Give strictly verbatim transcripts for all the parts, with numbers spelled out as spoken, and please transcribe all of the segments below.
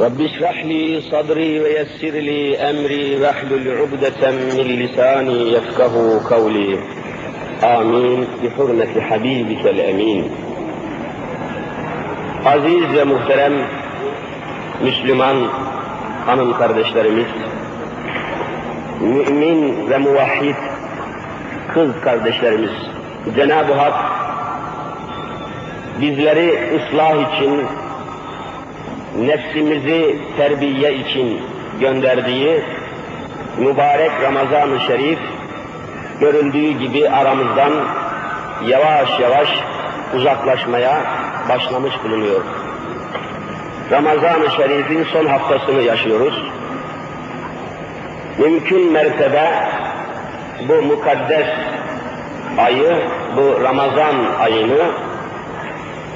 Rabbi şrah li sadri ve yessir li emri ve ahlul ubdeten min lisani yefkahu kavli. Amin. Bi hurmeti habibikel emin. Aziz ve muhterem Müslüman hanım kardeşlerimiz, mümin ve muvahhid kız kardeşlerimiz, Cenab-ı Hak bizleri ıslah için, nefsimizi terbiye için gönderdiği mübarek Ramazan-ı Şerif görüldüğü gibi aramızdan yavaş yavaş uzaklaşmaya başlamış bulunuyor. Ramazan-ı Şerif'in son haftasını yaşıyoruz. Mümkün mertebe bu mukaddes ayı, bu Ramazan ayını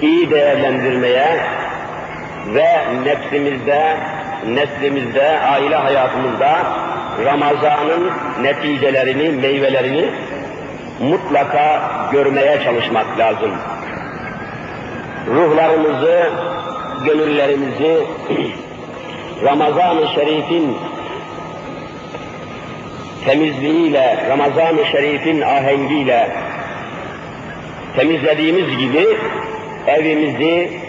iyi değerlendirmeye ve nefsimizde, neslimizde, aile hayatımızda Ramazan'ın neticelerini, meyvelerini mutlaka görmeye çalışmak lazım. Ruhlarımızı, gönüllerimizi Ramazan-ı Şerif'in temizliğiyle, Ramazan-ı Şerif'in ahengiyle temizlediğimiz gibi evimizi,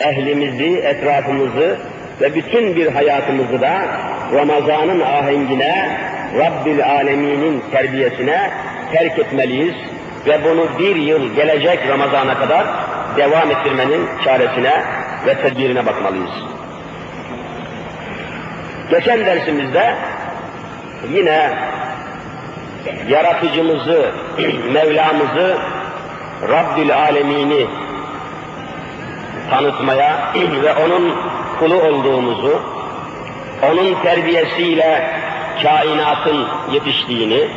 ehlimizi, etrafımızı ve bütün bir hayatımızı da Ramazan'ın ahengine, Rabbil Alemin'in terbiyesine terk etmeliyiz ve bunu bir yıl gelecek Ramazan'a kadar devam ettirmenin çaresine ve tedbirine bakmalıyız. Geçen dersimizde yine yaratıcımızı, Mevlamızı, Rabbil Alemin'i tanıtmaya ve onun kulu olduğumuzu, onun terbiyesiyle kainatın yetiştiğini,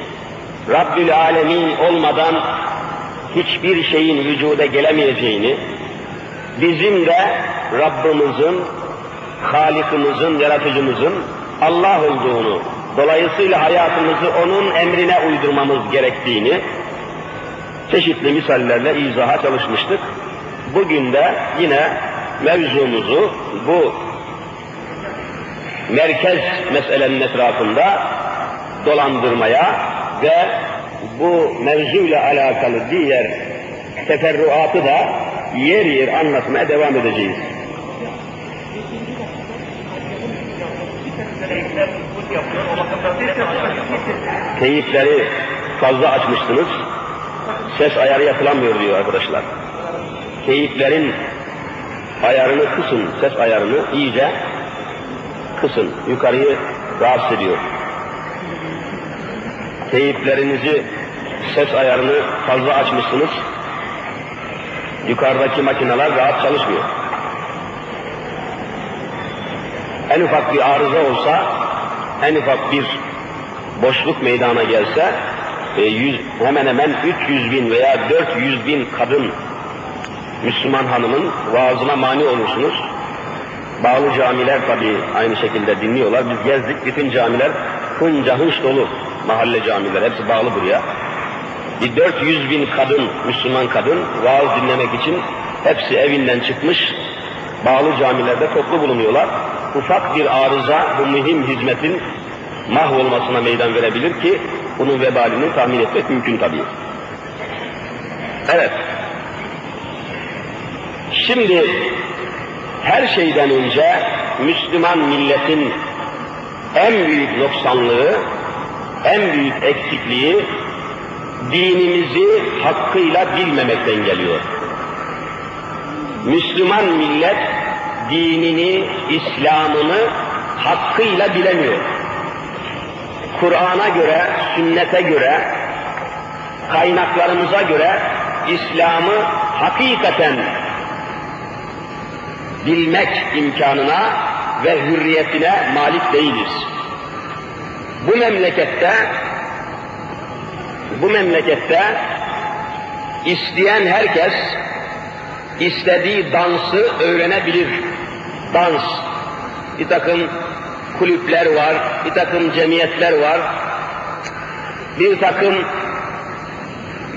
Rabbül Alemin olmadan hiçbir şeyin vücuda gelemeyeceğini, bizim de Rabbimizin, Halikimizin, Yaratıcımızın Allah olduğunu, dolayısıyla hayatımızı onun emrine uydurmamız gerektiğini çeşitli misallerle izaha çalışmıştık. Bugün de yine mevzumuzu bu merkez meselenin etrafında dolandırmaya ve bu mevzuyla alakalı diğer teferruatı da yer yer anlatmaya devam edeceğiz. Teyipleri fazla açmıştınız, ses ayarı yapılamıyor diyor arkadaşlar. Teyiplerin ayarını kısın, ses ayarını iyice kısın, yukarıyı rahatsız ediyor. Teyiplerinizi, ses ayarını fazla açmışsınız, yukarıdaki makineler rahat çalışmıyor. En ufak bir arıza olsa, en ufak bir boşluk meydana gelse, yüz, hemen hemen üç yüz bin veya dört yüz bin kadın Müslüman hanımın vaazına mani olursunuz. Bağlı camiler tabii aynı şekilde dinliyorlar. Biz gezdik, bütün camiler hınca hınç dolu, mahalle camiler, hepsi bağlı buraya. Bir dört yüz bin kadın, Müslüman kadın vaaz dinlemek için hepsi evinden çıkmış, bağlı camilerde toplu bulunuyorlar. Ufak bir arıza bu mühim hizmetin mahvolmasına meydan verebilir ki bunun vebalini tahmin etmek mümkün tabii. Evet. Şimdi her şeyden önce Müslüman milletin en büyük noksanlığı, en büyük eksikliği dinimizi hakkıyla bilmemekten geliyor. Müslüman millet dinini, İslam'ını hakkıyla bilemiyor. Kur'an'a göre, sünnete göre, kaynaklarımıza göre İslam'ı hakikaten bilmek imkanına ve hürriyetine malik değiliz. Bu memlekette, bu memlekette isteyen herkes istediği dansı öğrenebilir. Dans, bir takım kulüpler var, bir takım cemiyetler var, bir takım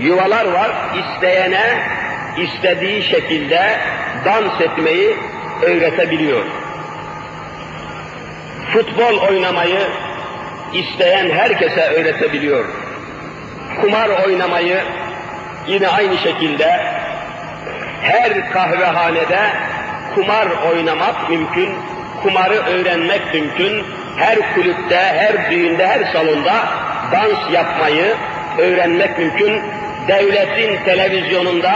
yuvalar var, isteyene istediği şekilde dans etmeyi öğretebiliyor. futbol oynamayı isteyen herkese öğretebiliyor. Kumar oynamayı yine aynı şekilde her kahvehanede kumar oynamak mümkün, kumarı öğrenmek mümkün. Her kulüpte, her düğünde, her salonda dans yapmayı öğrenmek mümkün. Devletin televizyonunda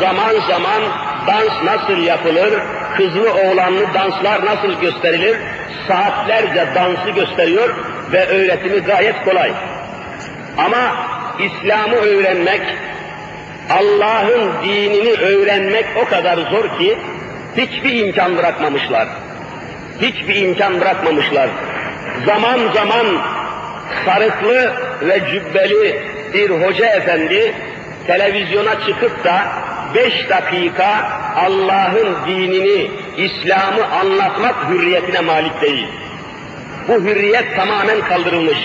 zaman zaman dans nasıl yapılır, kızlı oğlanlı danslar nasıl gösterilir, saatlerce dansı gösteriyor ve öğretimi gayet kolay. Ama İslam'ı öğrenmek, Allah'ın dinini öğrenmek o kadar zor ki hiçbir imkan bırakmamışlar. Hiçbir imkan bırakmamışlar. Zaman zaman sarıklı ve cübbeli bir hoca efendi televizyona çıkıp da beş dakika Allah'ın dinini, İslam'ı anlatmak hürriyetine malik değil. Bu hürriyet tamamen kaldırılmış.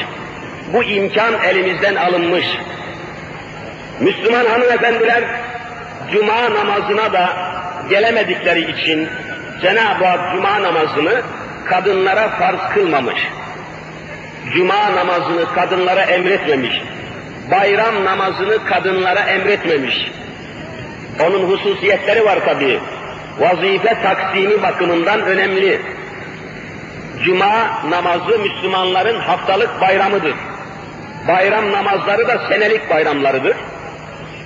Bu imkan elimizden alınmış. Müslüman hanımefendiler cuma namazına da gelemedikleri için Cenab-ı Hak cuma namazını kadınlara farz kılmamış. Cuma namazını kadınlara emretmemiş. Bayram namazını kadınlara emretmemiş. Onun hususiyetleri var tabii. Vazife taksimi bakımından önemli. Cuma namazı Müslümanların haftalık bayramıdır. Bayram namazları da senelik bayramlarıdır.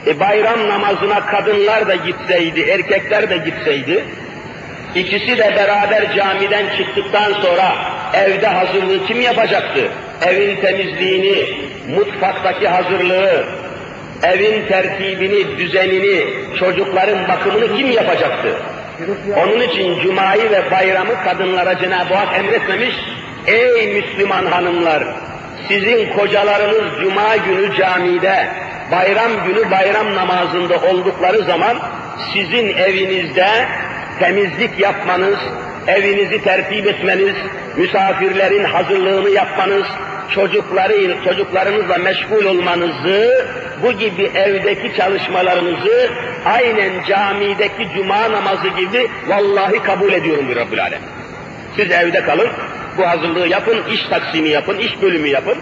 E bayram namazına kadınlar da gitseydi, erkekler de gitseydi, İkisi de beraber camiden çıktıktan sonra evde hazırlığı kim yapacaktı? Evin temizliğini, mutfaktaki hazırlığı, evin tertibini, düzenini, çocukların bakımını kim yapacaktı? Onun için cumayı ve bayramı kadınlara Cenab-ı Hak emretmemiş. Ey Müslüman hanımlar! Sizin kocalarınız cuma günü camide, bayram günü bayram namazında oldukları zaman sizin evinizde temizlik yapmanız, evinizi tertip etmeniz, misafirlerin hazırlığını yapmanız, çocukları, çocuklarınızla meşgul olmanızı, bu gibi evdeki çalışmalarınızı aynen camideki cuma namazı gibi vallahi kabul ediyorum bir Rabbül Alem. Siz evde kalın, bu hazırlığı yapın, iş taksimi yapın, iş bölümü yapın.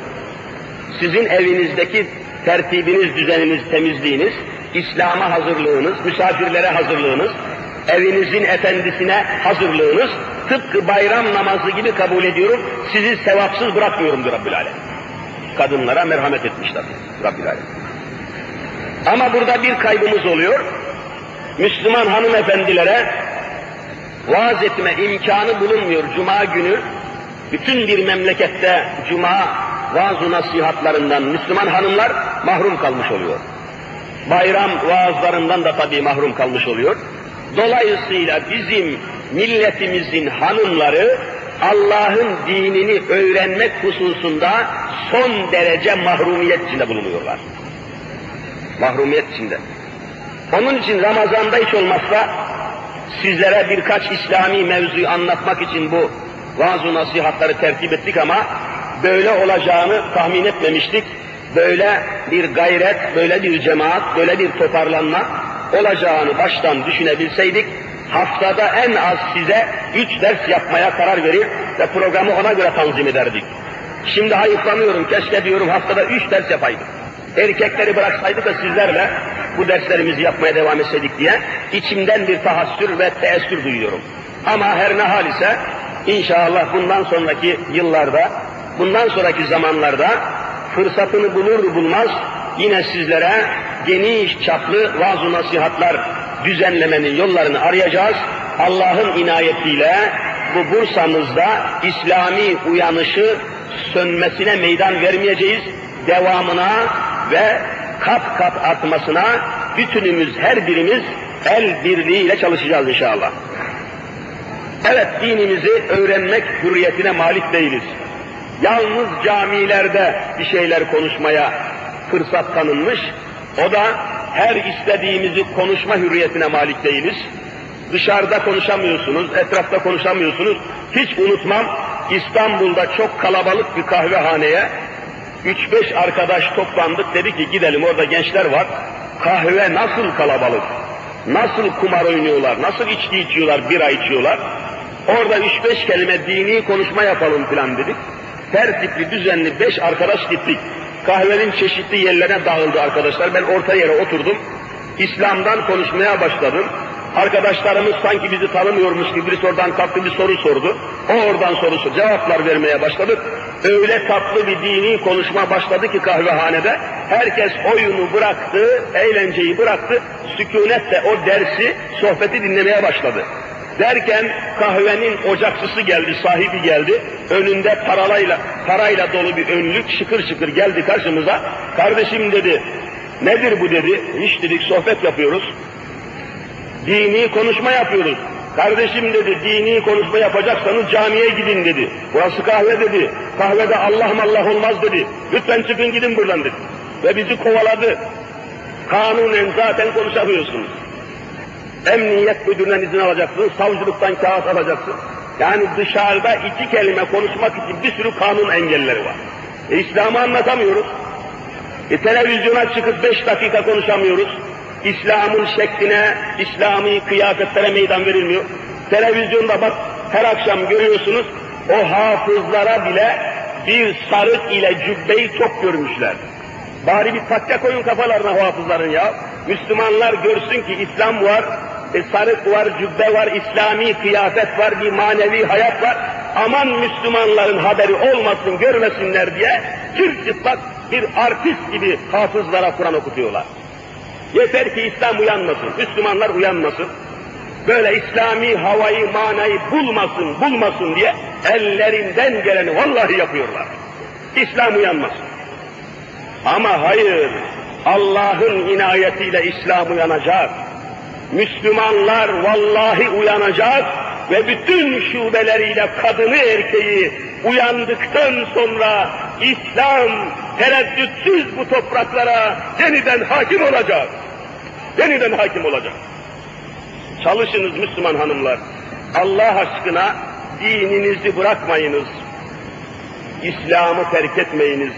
Sizin evinizdeki tertibiniz, düzeniniz, temizliğiniz, İslam'a hazırlığınız, misafirlere hazırlığınız, evinizin efendisine hazırlığınız tıpkı bayram namazı gibi kabul ediyorum. Sizi sevapsız bırakmıyorum diyor Rabbül Alem. Kadınlara merhamet etmiş tabii Rabbül Alem. Ama burada bir kaybımız oluyor. Müslüman hanımefendilere vaaz etme imkanı bulunmuyor. Cuma günü bütün bir memlekette cuma vaaz-ı nasihatlarından Müslüman hanımlar mahrum kalmış oluyor. Bayram vaazlarından da tabii mahrum kalmış oluyor. Dolayısıyla bizim milletimizin hanımları Allah'ın dinini öğrenmek hususunda son derece mahrumiyet içinde bulunuyorlar. Mahrumiyet içinde. Onun için Ramazan'da hiç olmazsa sizlere birkaç İslami mevzuyu anlatmak için bu vaaz-ı nasihatları tertip ettik ama böyle olacağını tahmin etmemiştik. Böyle bir gayret, böyle bir cemaat, böyle bir toparlanma olacağını baştan düşünebilseydik, haftada en az size üç ders yapmaya karar verir ve programı ona göre tanzim ederdik. Şimdi hayıflanıyorum, keşke diyorum haftada üç ders yapaydık. Erkekleri bıraksaydık da sizlerle bu derslerimizi yapmaya devam etseydik diye içimden bir tahassür ve teessür duyuyorum. Ama her ne hal ise inşallah bundan sonraki yıllarda, bundan sonraki zamanlarda fırsatını bulur bulmaz yine sizlere geniş çaplı vaaz-ı nasihatlar düzenlemenin yollarını arayacağız. Allah'ın inayetiyle bu Bursa'mızda İslami uyanışı sönmesine meydan vermeyeceğiz. Devamına ve kat kat artmasına bütünümüz, her birimiz el birliğiyle çalışacağız inşallah. Evet, dinimizi öğrenmek hürriyetine malik değiliz. Yalnız camilerde bir şeyler konuşmaya fırsat tanınmış. O da her istediğimizi konuşma hürriyetine malik değiliz. Dışarıda konuşamıyorsunuz, etrafta konuşamıyorsunuz. Hiç unutmam, İstanbul'da çok kalabalık bir kahvehaneye üç beş arkadaş toplandık, dedi ki gidelim orada gençler var. Kahve nasıl kalabalık, nasıl kumar oynuyorlar, nasıl içki içiyorlar, bira içiyorlar. Orada üç beş kelime dini konuşma yapalım filan dedik. Tertipli, düzenli beş arkadaş gittik. Kahvenin çeşitli yerlerine dağıldı arkadaşlar. Ben orta yere oturdum. İslam'dan konuşmaya başladım. Arkadaşlarımız sanki bizi tanımıyormuş gibi birisi oradan tatlı bir soru sordu. O oradan sorusu cevaplar vermeye başladık. Öyle tatlı bir dini konuşma başladı ki kahvehanede. Herkes oyunu bıraktı, eğlenceyi bıraktı. Sükunetle o dersi, sohbeti dinlemeye başladı. Derken kahvenin ocakçısı geldi, sahibi geldi. Önünde parayla, parayla dolu bir önlük şıkır şıkır geldi karşımıza. Kardeşim dedi, nedir bu dedi, hiç dedik sohbet yapıyoruz. Dini konuşma yapıyoruz. Kardeşim dedi, dini konuşma yapacaksanız camiye gidin dedi. Burası kahve dedi. Kahvede Allah mallah olmaz dedi. Lütfen çıkın gidin buradan dedi. Ve bizi kovaladı. Kanunen zaten konuşamıyorsunuz. Emniyet müdüründen izin alacaksınız, savcılıktan kağıt alacaksınız. Yani dışarıda iki kelime konuşmak için bir sürü kanun engelleri var. E, İslam'ı anlatamıyoruz. E, televizyona çıkıp beş dakika konuşamıyoruz. İslam'ın şekline, İslami kıyafetlere meydan verilmiyor. Televizyonda bak her akşam görüyorsunuz, o hafızlara bile bir sarık ile cübbeyi çok görmüşler. Bari bir takya koyun kafalarına o hafızların ya. Müslümanlar görsün ki İslam var, e, sarık var, cübbe var, İslami kıyafet var, bir manevi hayat var. Aman Müslümanların haberi olmasın, görmesinler diye Türk çıplak bir artist gibi hafızlara Kur'an okutuyorlar. Yeter ki İslam uyanmasın, Müslümanlar uyanmasın, böyle İslami havayı, manayı bulmasın, bulmasın diye ellerinden geleni vallahi yapıyorlar. İslam uyanmasın. Ama hayır, Allah'ın inayetiyle İslam uyanacak. Müslümanlar vallahi uyanacak ve bütün şubeleriyle kadını erkeği uyandıktan sonra İslam tereddütsüz bu topraklara yeniden hakim olacak. Yeniden hakim olacak. Çalışınız Müslüman hanımlar. Allah aşkına dininizi bırakmayınız. İslam'ı terk etmeyiniz.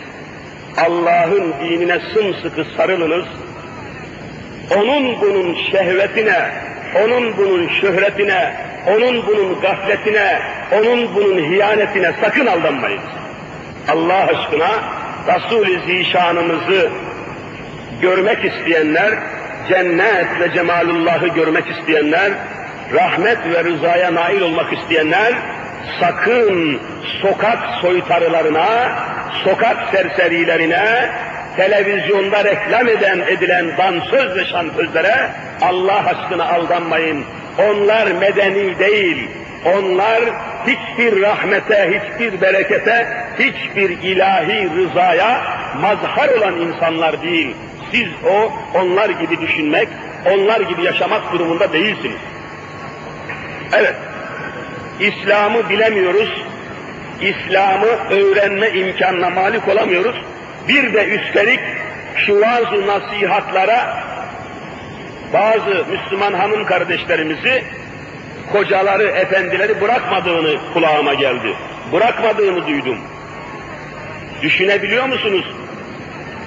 Allah'ın dinine sımsıkı sarılınız. Onun bunun şehvetine, onun bunun şöhretine, onun bunun gafletine, onun bunun hiyanetine sakın aldanmayınız. Allah aşkına Resul-i Zişanımızı görmek isteyenler, cennet ve cemalullahı görmek isteyenler, rahmet ve rızaya nail olmak isteyenler, sakın sokak soytarılarına, sokak serserilerine, televizyonda reklam eden edilen dansöz ve şantözlere Allah aşkına aldanmayın. Onlar medeni değil, onlar hiçbir rahmete, hiçbir berekete, hiçbir ilahi rızaya mazhar olan insanlar değil. Siz o, onlar gibi düşünmek, onlar gibi yaşamak durumunda değilsiniz. Evet, İslam'ı bilemiyoruz, İslam'ı öğrenme imkanına malik olamıyoruz. Bir de üstelik şu vaaz-ı nasihatlara bazı Müslüman hanım kardeşlerimizi, kocaları, efendileri bırakmadığını kulağıma geldi. Bırakmadığını duydum. Düşünebiliyor musunuz?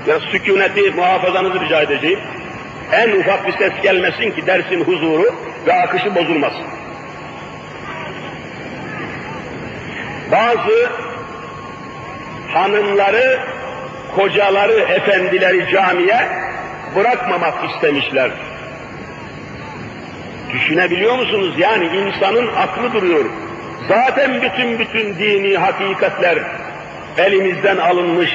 Ya sükuneti, muhafazanızı rica edeceğim. En ufak bir ses gelmesin ki dersin huzuru ve akışı bozulmasın. Bazı hanımları, kocaları, efendileri camiye bırakmamak istemişler. Düşünebiliyor musunuz? Yani insanın aklı duruyor. Zaten bütün bütün dini hakikatler elimizden alınmış.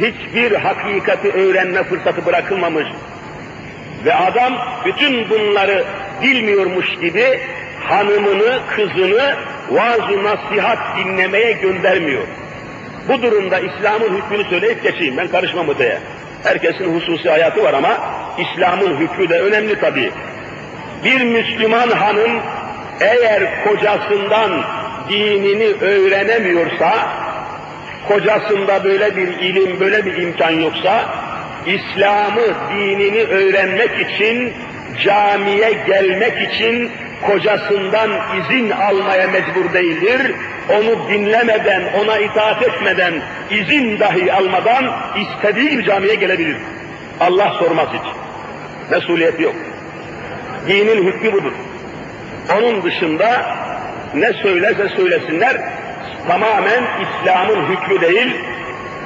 Hiçbir hakikati öğrenme fırsatı bırakılmamış. Ve adam bütün bunları bilmiyormuş gibi hanımını, kızını vaaz-ı nasihat dinlemeye göndermiyor. Bu durumda İslam'ın hükmünü söyleyip geçeyim, ben karışmam öteye. Herkesin hususi hayatı var ama İslam'ın hükmü de önemli tabii. Bir Müslüman hanım eğer kocasından dinini öğrenemiyorsa, kocasında böyle bir ilim, böyle bir imkan yoksa, İslam'ı, dinini öğrenmek için, camiye gelmek için kocasından izin almaya mecbur değildir. Onu dinlemeden, ona itaat etmeden, izin dahi almadan istediği bir camiye gelebilir. Allah sormaz hiç. Mesuliyeti yok. Dinin hükmü budur. Onun dışında ne söylerse söylesinler, tamamen İslam'ın hükmü değil,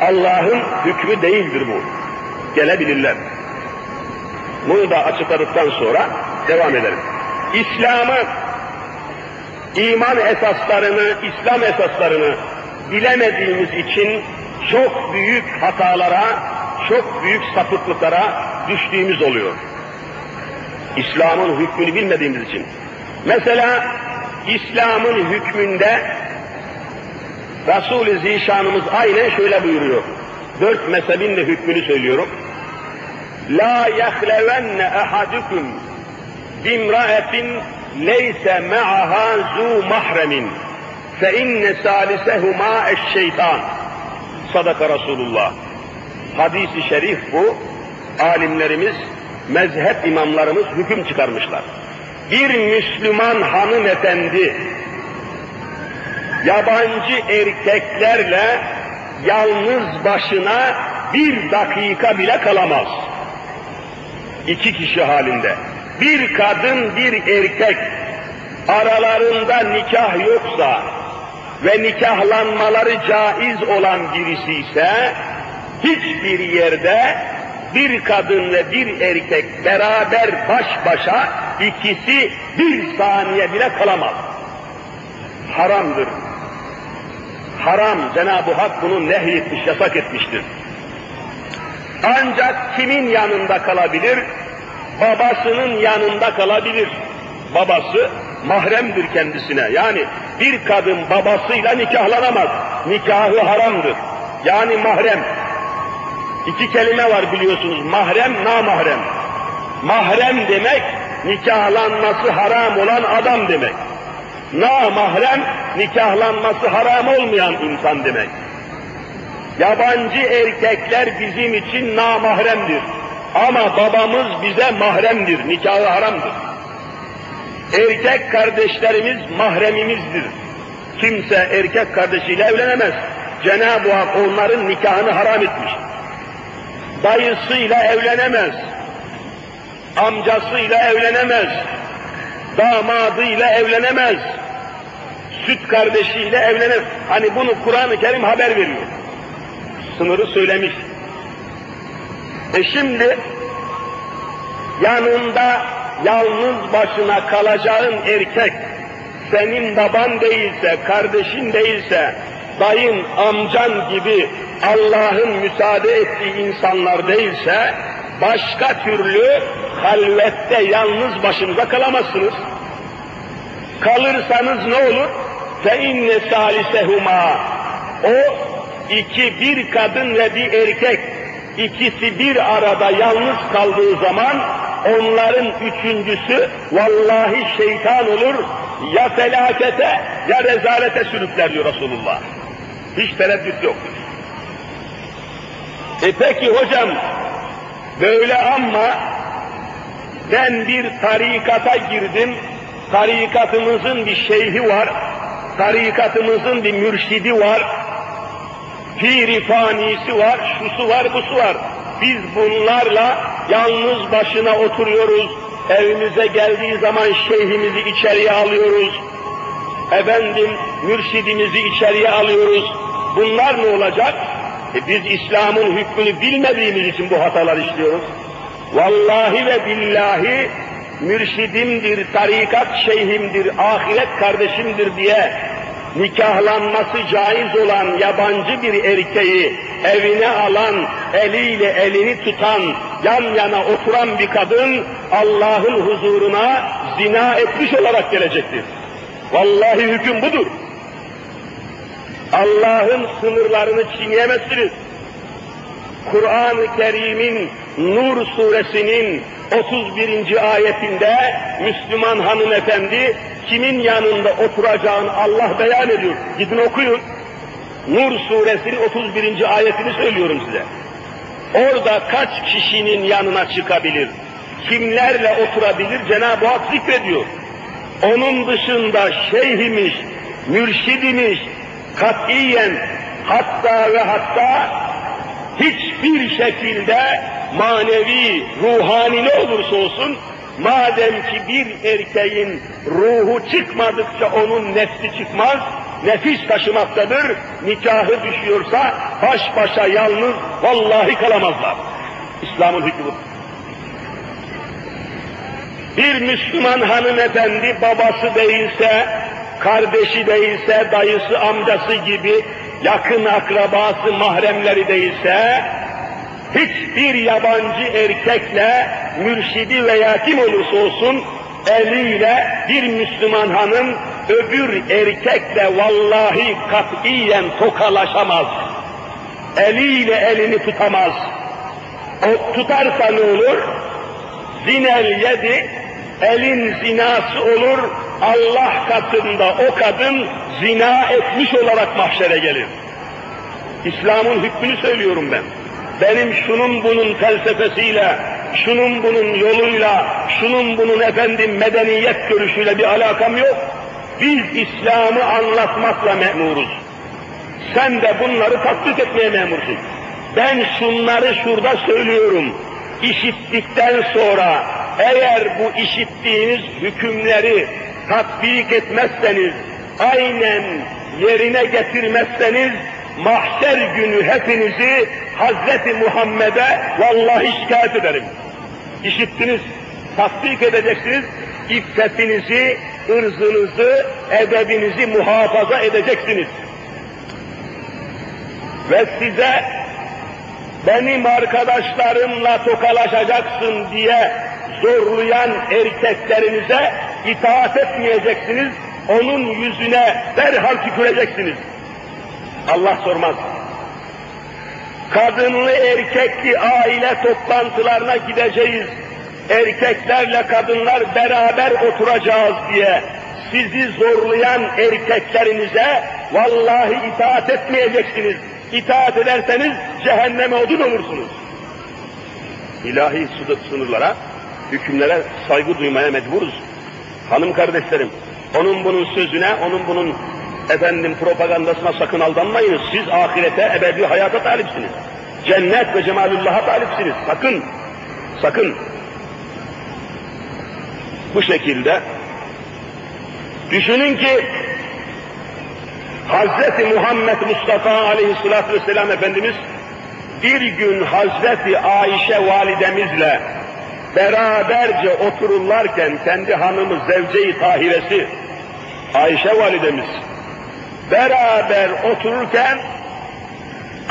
Allah'ın hükmü değildir bu. Gelebilirler. Bunu da açıkladıktan sonra devam edelim. İslam'ı, iman esaslarını, İslam esaslarını bilemediğimiz için çok büyük hatalara, çok büyük sapıklıklara düştüğümüz oluyor. İslam'ın hükmünü bilmediğimiz için. Mesela İslam'ın hükmünde Resul-i Zişanımız aynen şöyle buyuruyor. Dört mezhebin de hükmünü söylüyorum. La yahlevenne ahadukum bimra'atin leysa ma'aha zu mahremin fe inne salisehuma eşşeytan. Sadaka Resulullah. Hadis-i şerif bu. Alimlerimiz, mezhep imamlarımız hüküm çıkarmışlar. Bir Müslüman hanımefendi yabancı erkeklerle yalnız başına bir dakika bile kalamaz. İki kişi halinde. Bir kadın, bir erkek aralarında nikah yoksa ve nikahlanmaları caiz olan birisi ise hiçbir yerde bir kadın ve bir erkek beraber baş başa ikisi bir saniye bile kalamaz. Haramdır. Haram, Cenab-ı Hak bunu nehyetmiş, yasak etmiştir. Ancak kimin yanında kalabilir? Babasının yanında kalabilir. Babası mahremdir kendisine. Yani bir kadın babasıyla nikahlanamaz. Nikahı haramdır. Yani mahrem. İki kelime var biliyorsunuz. Mahrem, namahrem. Mahrem demek nikahlanması haram olan adam demek. Namahrem nikahlanması haram olmayan insan demek. Yabancı erkekler bizim için namahremdir. Ama babamız bize mahremdir, nikahı haramdır. Erkek kardeşlerimiz mahremimizdir. Kimse erkek kardeşiyle evlenemez. Cenab-ı Hak onların nikahını haram etmiş. Dayısıyla evlenemez. Amcasıyla evlenemez. Damadıyla evlenemez. Süt kardeşiyle evlenir. Hani bunu Kur'an-ı Kerim haber veriyor. Sınırı söylemiş. E şimdi yanında yalnız başına kalacağın erkek senin baban değilse, kardeşin değilse, dayın, amcan gibi Allah'ın müsaade ettiği insanlar değilse başka türlü halvette yalnız başınıza kalamazsınız. Kalırsanız ne olur? فَاِنَّ سَالِسَهُمَا O iki, bir kadın ve bir erkek ikisi bir arada yalnız kaldığı zaman onların üçüncüsü vallahi şeytan olur, ya felakete ya rezalete sürükler diyor Resulullah. Hiç tereddüt yok. E peki hocam böyle ama ben bir tarikata girdim, tarikatımızın bir şeyhi var, tarikatımızın bir mürşidi var, pir-i fanisi var, şusu var, busu var. Biz bunlarla yalnız başına oturuyoruz, evimize geldiği zaman şeyhimizi içeriye alıyoruz, efendim mürşidimizi içeriye alıyoruz. Bunlar ne olacak? E biz İslam'ın hükmünü bilmediğimiz için bu hatalar işliyoruz. Vallahi ve billahi mürşidimdir, tarikat şeyhimdir, ahiret kardeşimdir diye nikahlanması caiz olan yabancı bir erkeği evine alan, eliyle elini tutan, yan yana oturan bir kadın Allah'ın huzuruna zina etmiş olarak gelecektir. Vallahi hüküm budur. Allah'ın sınırlarını çiğneyemezsiniz. Kur'an-ı Kerim'in Nur suresinin otuz birinci ayetinde Müslüman hanımefendi kimin yanında oturacağını Allah beyan ediyor. Gidin okuyun. Nur suresinin otuz birinci ayetini söylüyorum size. Orada kaç kişinin yanına çıkabilir, kimlerle oturabilir Cenab-ı Hak zikrediyor. Onun dışında şeyhimiş, mürşidimiş, katiyen hatta ve hatta hiçbir şekilde manevi, ruhani ne olursa olsun Madem ki bir erkeğin ruhu çıkmadıkça onun nefsi çıkmaz, nefis taşımaktadır, nikahı düşüyorsa baş başa yalnız vallahi kalamazlar. İslam'ın hükmü. Bir Müslüman hanımefendi babası değilse, kardeşi değilse, dayısı, amcası gibi yakın akrabası, mahremleri değilse, hiçbir yabancı erkekle, mürşidi veya kim olursa olsun, eliyle bir Müslüman hanım öbür erkekle vallahi katiyen tokalaşamaz. Eliyle elini tutamaz. O tutarsa ne olur? Zinel yedi, elin zinası olur, Allah katında o kadın zina etmiş olarak mahşere gelir. İslam'ın hükmünü söylüyorum ben. Benim şunun bunun felsefesiyle, şunun bunun yoluyla, şunun bunun efendim medeniyet görüşüyle bir alakam yok. Biz İslam'ı anlatmakla memuruz. Sen de bunları tatbik etmeye memursun. Ben şunları şurada söylüyorum. İşittikten sonra eğer bu işittiğiniz hükümleri tatbik etmezseniz, aynen yerine getirmezseniz, mahşer günü hepinizi Hazreti Muhammed'e vallahi şikayet ederim. İşittiniz, tasdik edeceksiniz, iffetinizi, ırzınızı, edebinizi muhafaza edeceksiniz. Ve size benim arkadaşlarımla tokalaşacaksın diye zorlayan erkeklerinize itaat etmeyeceksiniz, onun yüzüne derhal tüküreceksiniz. Allah sormaz. Kadınlı erkekli aile toplantılarına gideceğiz, erkeklerle kadınlar beraber oturacağız diye sizi zorlayan erkeklerinize vallahi itaat etmeyeceksiniz. İtaat ederseniz cehenneme odun olursunuz. İlahi sınırlara, hükümlere saygı duymaya mecburuz. Hanım kardeşlerim, onun bunun sözüne, onun bunun efendim propagandasına sakın aldanmayınız. Siz ahirete, ebedi hayata talipsiniz. Cennet ve cemalullah'a talipsiniz. Sakın, sakın. Bu şekilde düşünün ki Hazreti Muhammed Mustafa Aleyhisselatü Vesselam Efendimiz bir gün Hazreti Ayşe validemizle beraberce otururlarken kendi hanımı Zevce-i Tahiresi Ayşe validemiz beraber otururken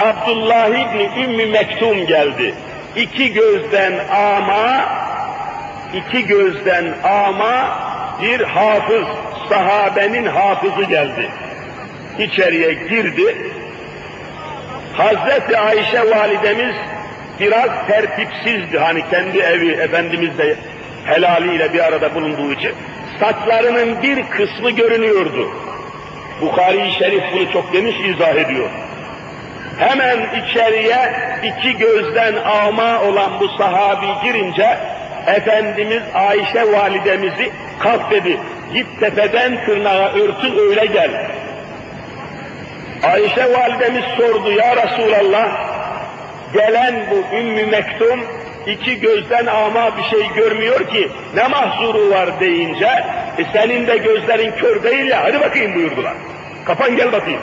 Abdullah İbni Ümmü Mektum geldi. İki gözden ama, iki gözden ama bir hafız, sahabenin hafızı geldi. İçeriye girdi. Hazreti Ayşe validemiz biraz tertipsizdi, hani kendi evi Efendimiz de helaliyle bir arada bulunduğu için. Saçlarının bir kısmı görünüyordu. Bukhari-i Şerif bunu çok geniş izah ediyor. Hemen içeriye iki gözden ama olan bu sahabi girince Efendimiz Ayşe validemizi kalk dedi, git tepeden tırnağa örtün öyle gel. Ayşe validemiz sordu, ya Resulallah, gelen bu Ümmü Mektum iki gözden ama bir şey görmüyor ki ne mahzuru var deyince e senin de gözlerin kör değil ya, hadi bakayım buyurdular. Kapan gel bakayım.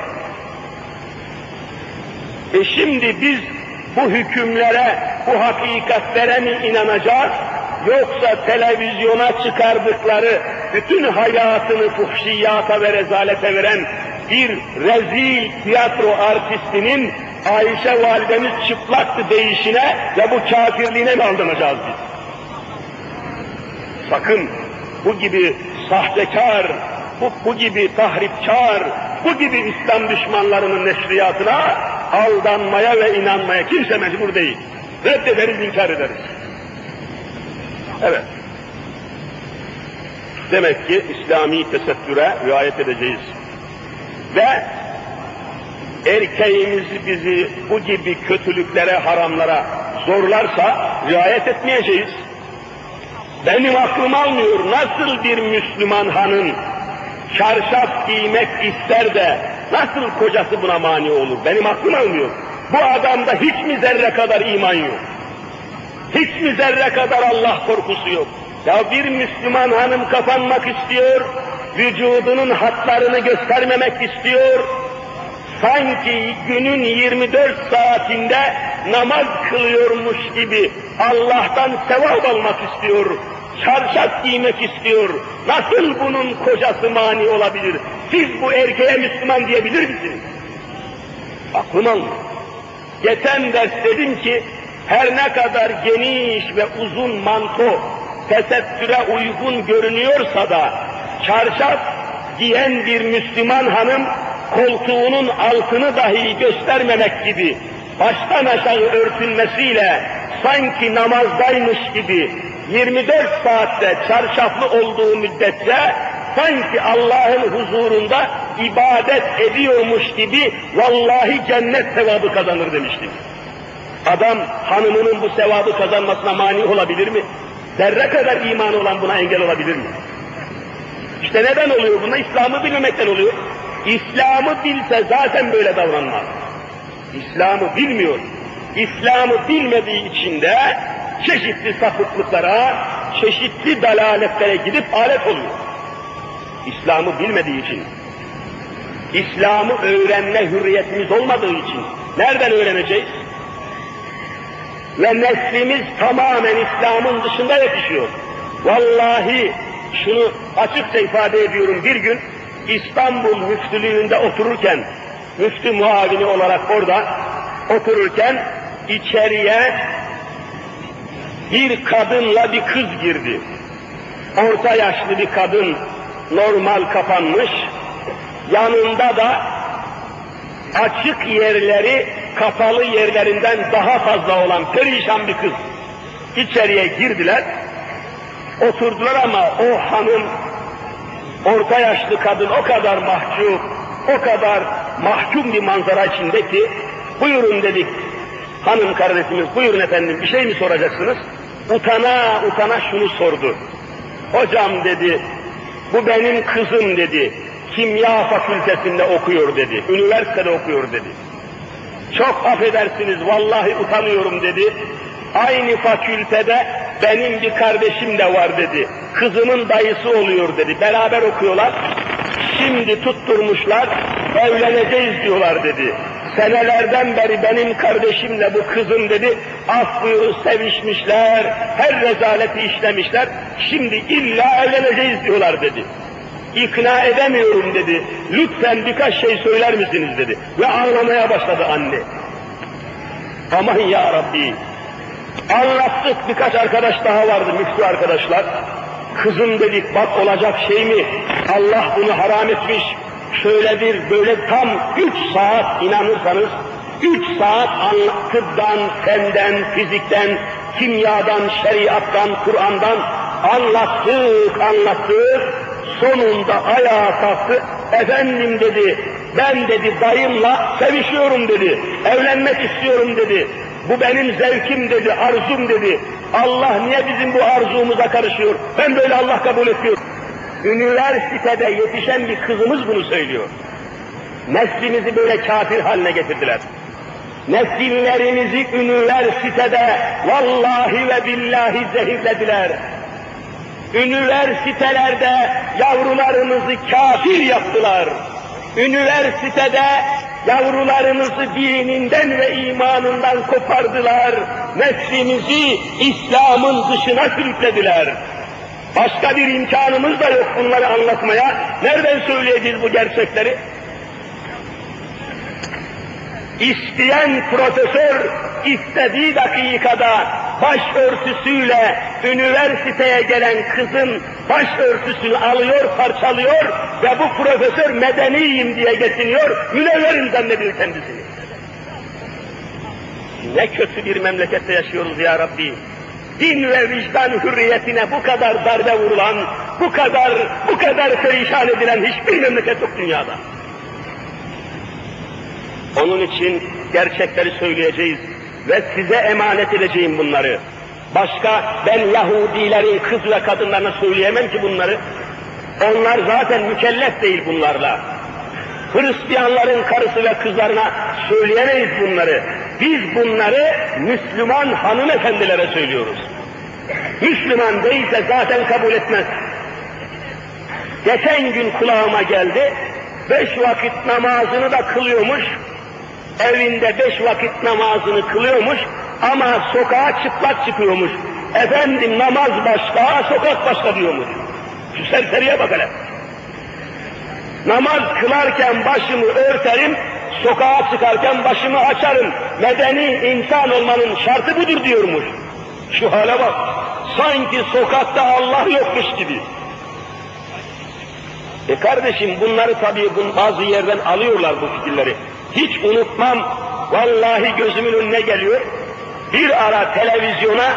E şimdi biz bu hükümlere, bu hakikatlere mi inanacağız? Yoksa televizyona çıkardıkları bütün hayatını fuhşiyata ve rezalete veren bir rezil tiyatro artistinin Ayşe validemiz çıplaktı deyişine ve bu kafirliğine mi aldanacağız biz? Sakın bu gibi sahtekar, bu, bu gibi tahripkar, bu gibi İslam düşmanlarının neşriyatına aldanmaya ve inanmaya kimse mecbur değil. Reddederiz, inkar ederiz. Evet. Demek ki İslami tesettüre riayet edeceğiz. Ve erkeğimiz bizi bu gibi kötülüklere, haramlara zorlarsa riayet etmeyeceğiz. Benim aklım almıyor, nasıl bir Müslüman hanım çarşaf giymek ister de nasıl kocası buna mani olur? Benim aklım almıyor. Bu adamda hiç mi zerre kadar iman yok? Hiç mi zerre kadar Allah korkusu yok? Ya bir Müslüman hanım kapanmak istiyor, vücudunun hatlarını göstermemek istiyor, sanki günün yirmi dört saatinde namaz kılıyormuş gibi Allah'tan sevap almak istiyor, çarşaf giymek istiyor. Nasıl bunun kocası mani olabilir? Siz bu erkeğe Müslüman diyebilir misiniz? Aklım almıyor. Geçen ders dedim ki, her ne kadar geniş ve uzun manto tesettüre uygun görünüyorsa da, çarşaf giyen bir Müslüman hanım, koltuğunun altını dahi göstermemek gibi, baştan aşağı örtünmesiyle, sanki namazdaymış gibi, yirmi dört saatte çarşaflı olduğu müddetçe, sanki Allah'ın huzurunda ibadet ediyormuş gibi, vallahi cennet sevabı kazanır demiştim. Adam hanımının bu sevabı kazanmasına mani olabilir mi? Zerre kadar imanı olan buna engel olabilir mi? İşte neden oluyor buna? İslam'ı bilmemekten oluyor. İslam'ı bilse zaten böyle davranmaz. İslam'ı bilmiyor. İslam'ı bilmediği için de çeşitli sapıklıklara, çeşitli dalaletlere gidip alet oluyor. İslam'ı bilmediği için, İslam'ı öğrenme hürriyetimiz olmadığı için nereden öğreneceğiz? Ve neslimiz tamamen İslam'ın dışında yetişiyor. Vallahi şunu açıkça ifade ediyorum, bir gün İstanbul Müftülüğü'nde otururken, müftü muavini olarak orada otururken içeriye bir kadınla bir kız girdi. Orta yaşlı bir kadın, normal kapanmış, yanında da açık yerleri kapalı yerlerinden daha fazla olan perişan bir kız. İçeriye girdiler, oturdular ama o hanım, orta yaşlı kadın o kadar mahcup, o kadar mahkum bir manzara içinde ki, buyurun dedik, hanım kardeşimiz buyurun efendim bir şey mi soracaksınız? Utana utana şunu sordu. Hocam dedi, bu benim kızım dedi, kimya fakültesinde okuyor dedi, üniversitede okuyor dedi. Çok affedersiniz vallahi utanıyorum dedi, aynı fakültede benim bir kardeşim de var dedi, kızımın dayısı oluyor dedi, beraber okuyorlar, şimdi tutturmuşlar, evleneceğiz diyorlar dedi. Senelerden beri benim kardeşimle bu kızım dedi, af buyurun sevişmişler, her rezaleti işlemişler, şimdi illa evleneceğiz diyorlar dedi. İkna edemiyorum dedi, lütfen birkaç şey söyler misiniz dedi. Ve ağlamaya başladı anne. Aman ya Rabbi, anlattık, birkaç arkadaş daha vardı, müftü arkadaşlar. Kızım dedik, bak olacak şey mi? Allah bunu haram etmiş. Şöyledir, böyle tam üç saat inanırsanız, üç saat tıptan, fenden, fizikten, kimyadan, şeriattan, Kur'an'dan anlattık, anlattık. Sonunda ayağa kalktı, efendim dedi, ben dedi dayımla sevişiyorum dedi, evlenmek istiyorum dedi, bu benim zevkim dedi, arzum dedi, Allah niye bizim bu arzumuza karışıyor, ben böyle Allah kabul ediyor. Üniversitede yetişen bir kızımız bunu söylüyor. Neslimizi böyle kafir haline getirdiler. Nesillerimizi üniversitede vallahi ve billahi zehirlediler. Üniversitelerde yavrularımızı kafir yaptılar. Üniversitede yavrularımızı dininden ve imanından kopardılar. Neslimizi İslam'ın dışına sürüklediler. Başka bir imkanımız da yok bunları anlatmaya. Nereden söyleyeceğiz bu gerçekleri? İsteyen profesör istediği dakikada başörtüsüyle üniversiteye gelen kızın başörtüsünü alıyor, parçalıyor ve bu profesör medeniyim diye geçiniyor, münevverim zannediyor kendisini. Ne kötü bir memlekette yaşıyoruz ya Rabbi. Din ve vicdan hürriyetine bu kadar darbe vurulan, bu kadar bu kadar perişan edilen hiçbir memleket yok dünyada. Onun için gerçekleri söyleyeceğiz ve size emanet edeceğim bunları. Başka ben Yahudilerin kız ve kadınlarına söyleyemem ki bunları. Onlar zaten mükellef değil bunlarla. Hristiyanların karısı ve kızlarına söyleyemeyiz bunları. Biz bunları Müslüman hanımefendilere söylüyoruz. Müslüman değilse zaten kabul etmez. Geçen gün kulağıma geldi, beş vakit namazını da kılıyormuş, evinde beş vakit namazını kılıyormuş ama sokağa çıplak çıkıyormuş. Efendim namaz başka, sokak başka diyormuş. Şu serseriye bak hele. Namaz kılarken başımı örterim, sokağa çıkarken başımı açarım. Medeni insan olmanın şartı budur diyormuş. Şu hale bak. Sanki sokakta Allah yokmuş gibi. E kardeşim bunları tabii bazı yerden alıyorlar bu fikirleri. Hiç unutmam, vallahi gözümün önüne geliyor. Bir ara televizyona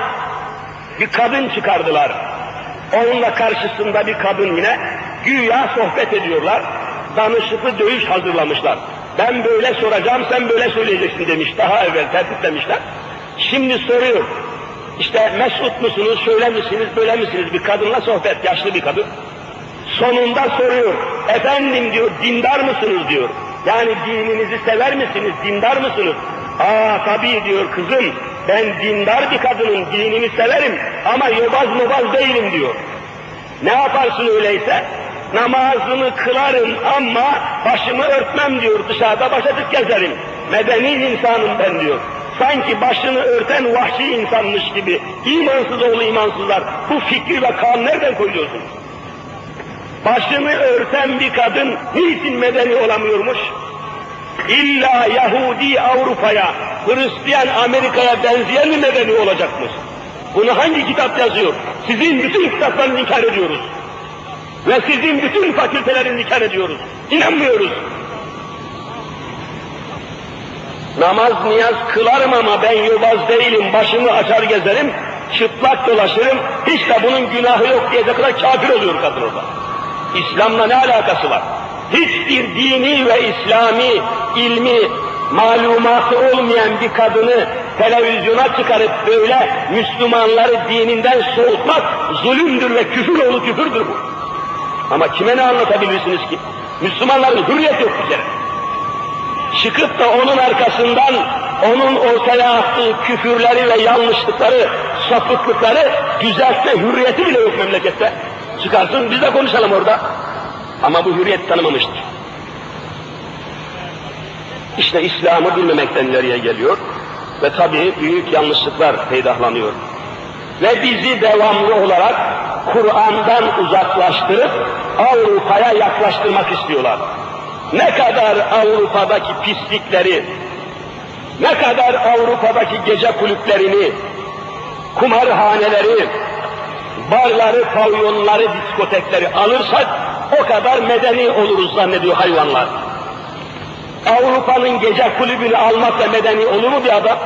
bir kadın çıkardılar. Onunla karşısında bir kadın yine güya sohbet ediyorlar. Danışıklı dövüş hazırlamışlar. Ben böyle soracağım, sen böyle söyleyeceksin demiş. Daha evvel tertiplemişler. Şimdi soruyor. İşte mesut musunuz, şöyle misiniz, böyle misiniz? Bir kadınla sohbet, yaşlı bir kadın. Sonunda soruyor. Efendim diyor, dindar mısınız diyor. Yani dininizi sever misiniz, dindar mısınız? Aa tabii diyor kızım, ben dindar bir kadının dinini severim ama yobaz mobaz değilim diyor. Ne yaparsın öyleyse? Namazını kılarım ama başımı örtmem diyor, dışarıda başatık gezerim. Medeni insanım ben diyor. Sanki başını örten vahşi insanmış gibi. İmansız oğlu imansızlar, bu fikri ve kanı nereden koyuyorsunuz? Başını örten bir kadın niçin medeni olamıyormuş? İlla Yahudi Avrupa'ya, Hristiyan Amerika'ya benzeyen mi medeni olacakmış? Bunu hangi kitap yazıyor? Sizin bütün kitaplarını inkar ediyoruz. Ve sizin bütün fakültelerini inkar ediyoruz. İnanmıyoruz. Namaz niyaz kılarım ama ben yobaz değilim, başımı açar gezerim, çıplak dolaşırım, hiç de bunun günahı yok diyecek kadar kafir oluyor kadın orada. İslam'la ne alakası var? Hiçbir dini ve İslami ilmi, malumatı olmayan bir kadını televizyona çıkarıp böyle Müslümanları dininden soğutmak zulümdür ve küfür oğlu küfürdür bu. Ama kime ne anlatabilirsiniz ki? Müslümanların hürriyet yok bir kere. Çıkıp da onun arkasından onun ortaya attığı küfürleri ve yanlışlıkları, sapıklıkları düzeltme hürriyeti bile yok memlekette. Çıkarsın biz de konuşalım orada. Ama bu hürriyet tanımamıştır. İşte İslam'ı bilmemekten ileriye geliyor ve tabii büyük yanlışlıklar peydahlanıyor. Ve bizi devamlı olarak Kur'an'dan uzaklaştırıp Avrupa'ya yaklaştırmak istiyorlar. Ne kadar Avrupa'daki pislikleri, ne kadar Avrupa'daki gece kulüplerini, kumarhaneleri, barları, pavyonları, diskotekleri alırsak o kadar medeni oluruz zannediyor hayvanlar. Avrupa'nın gece kulübünü almakla medeni olur mu bir adam?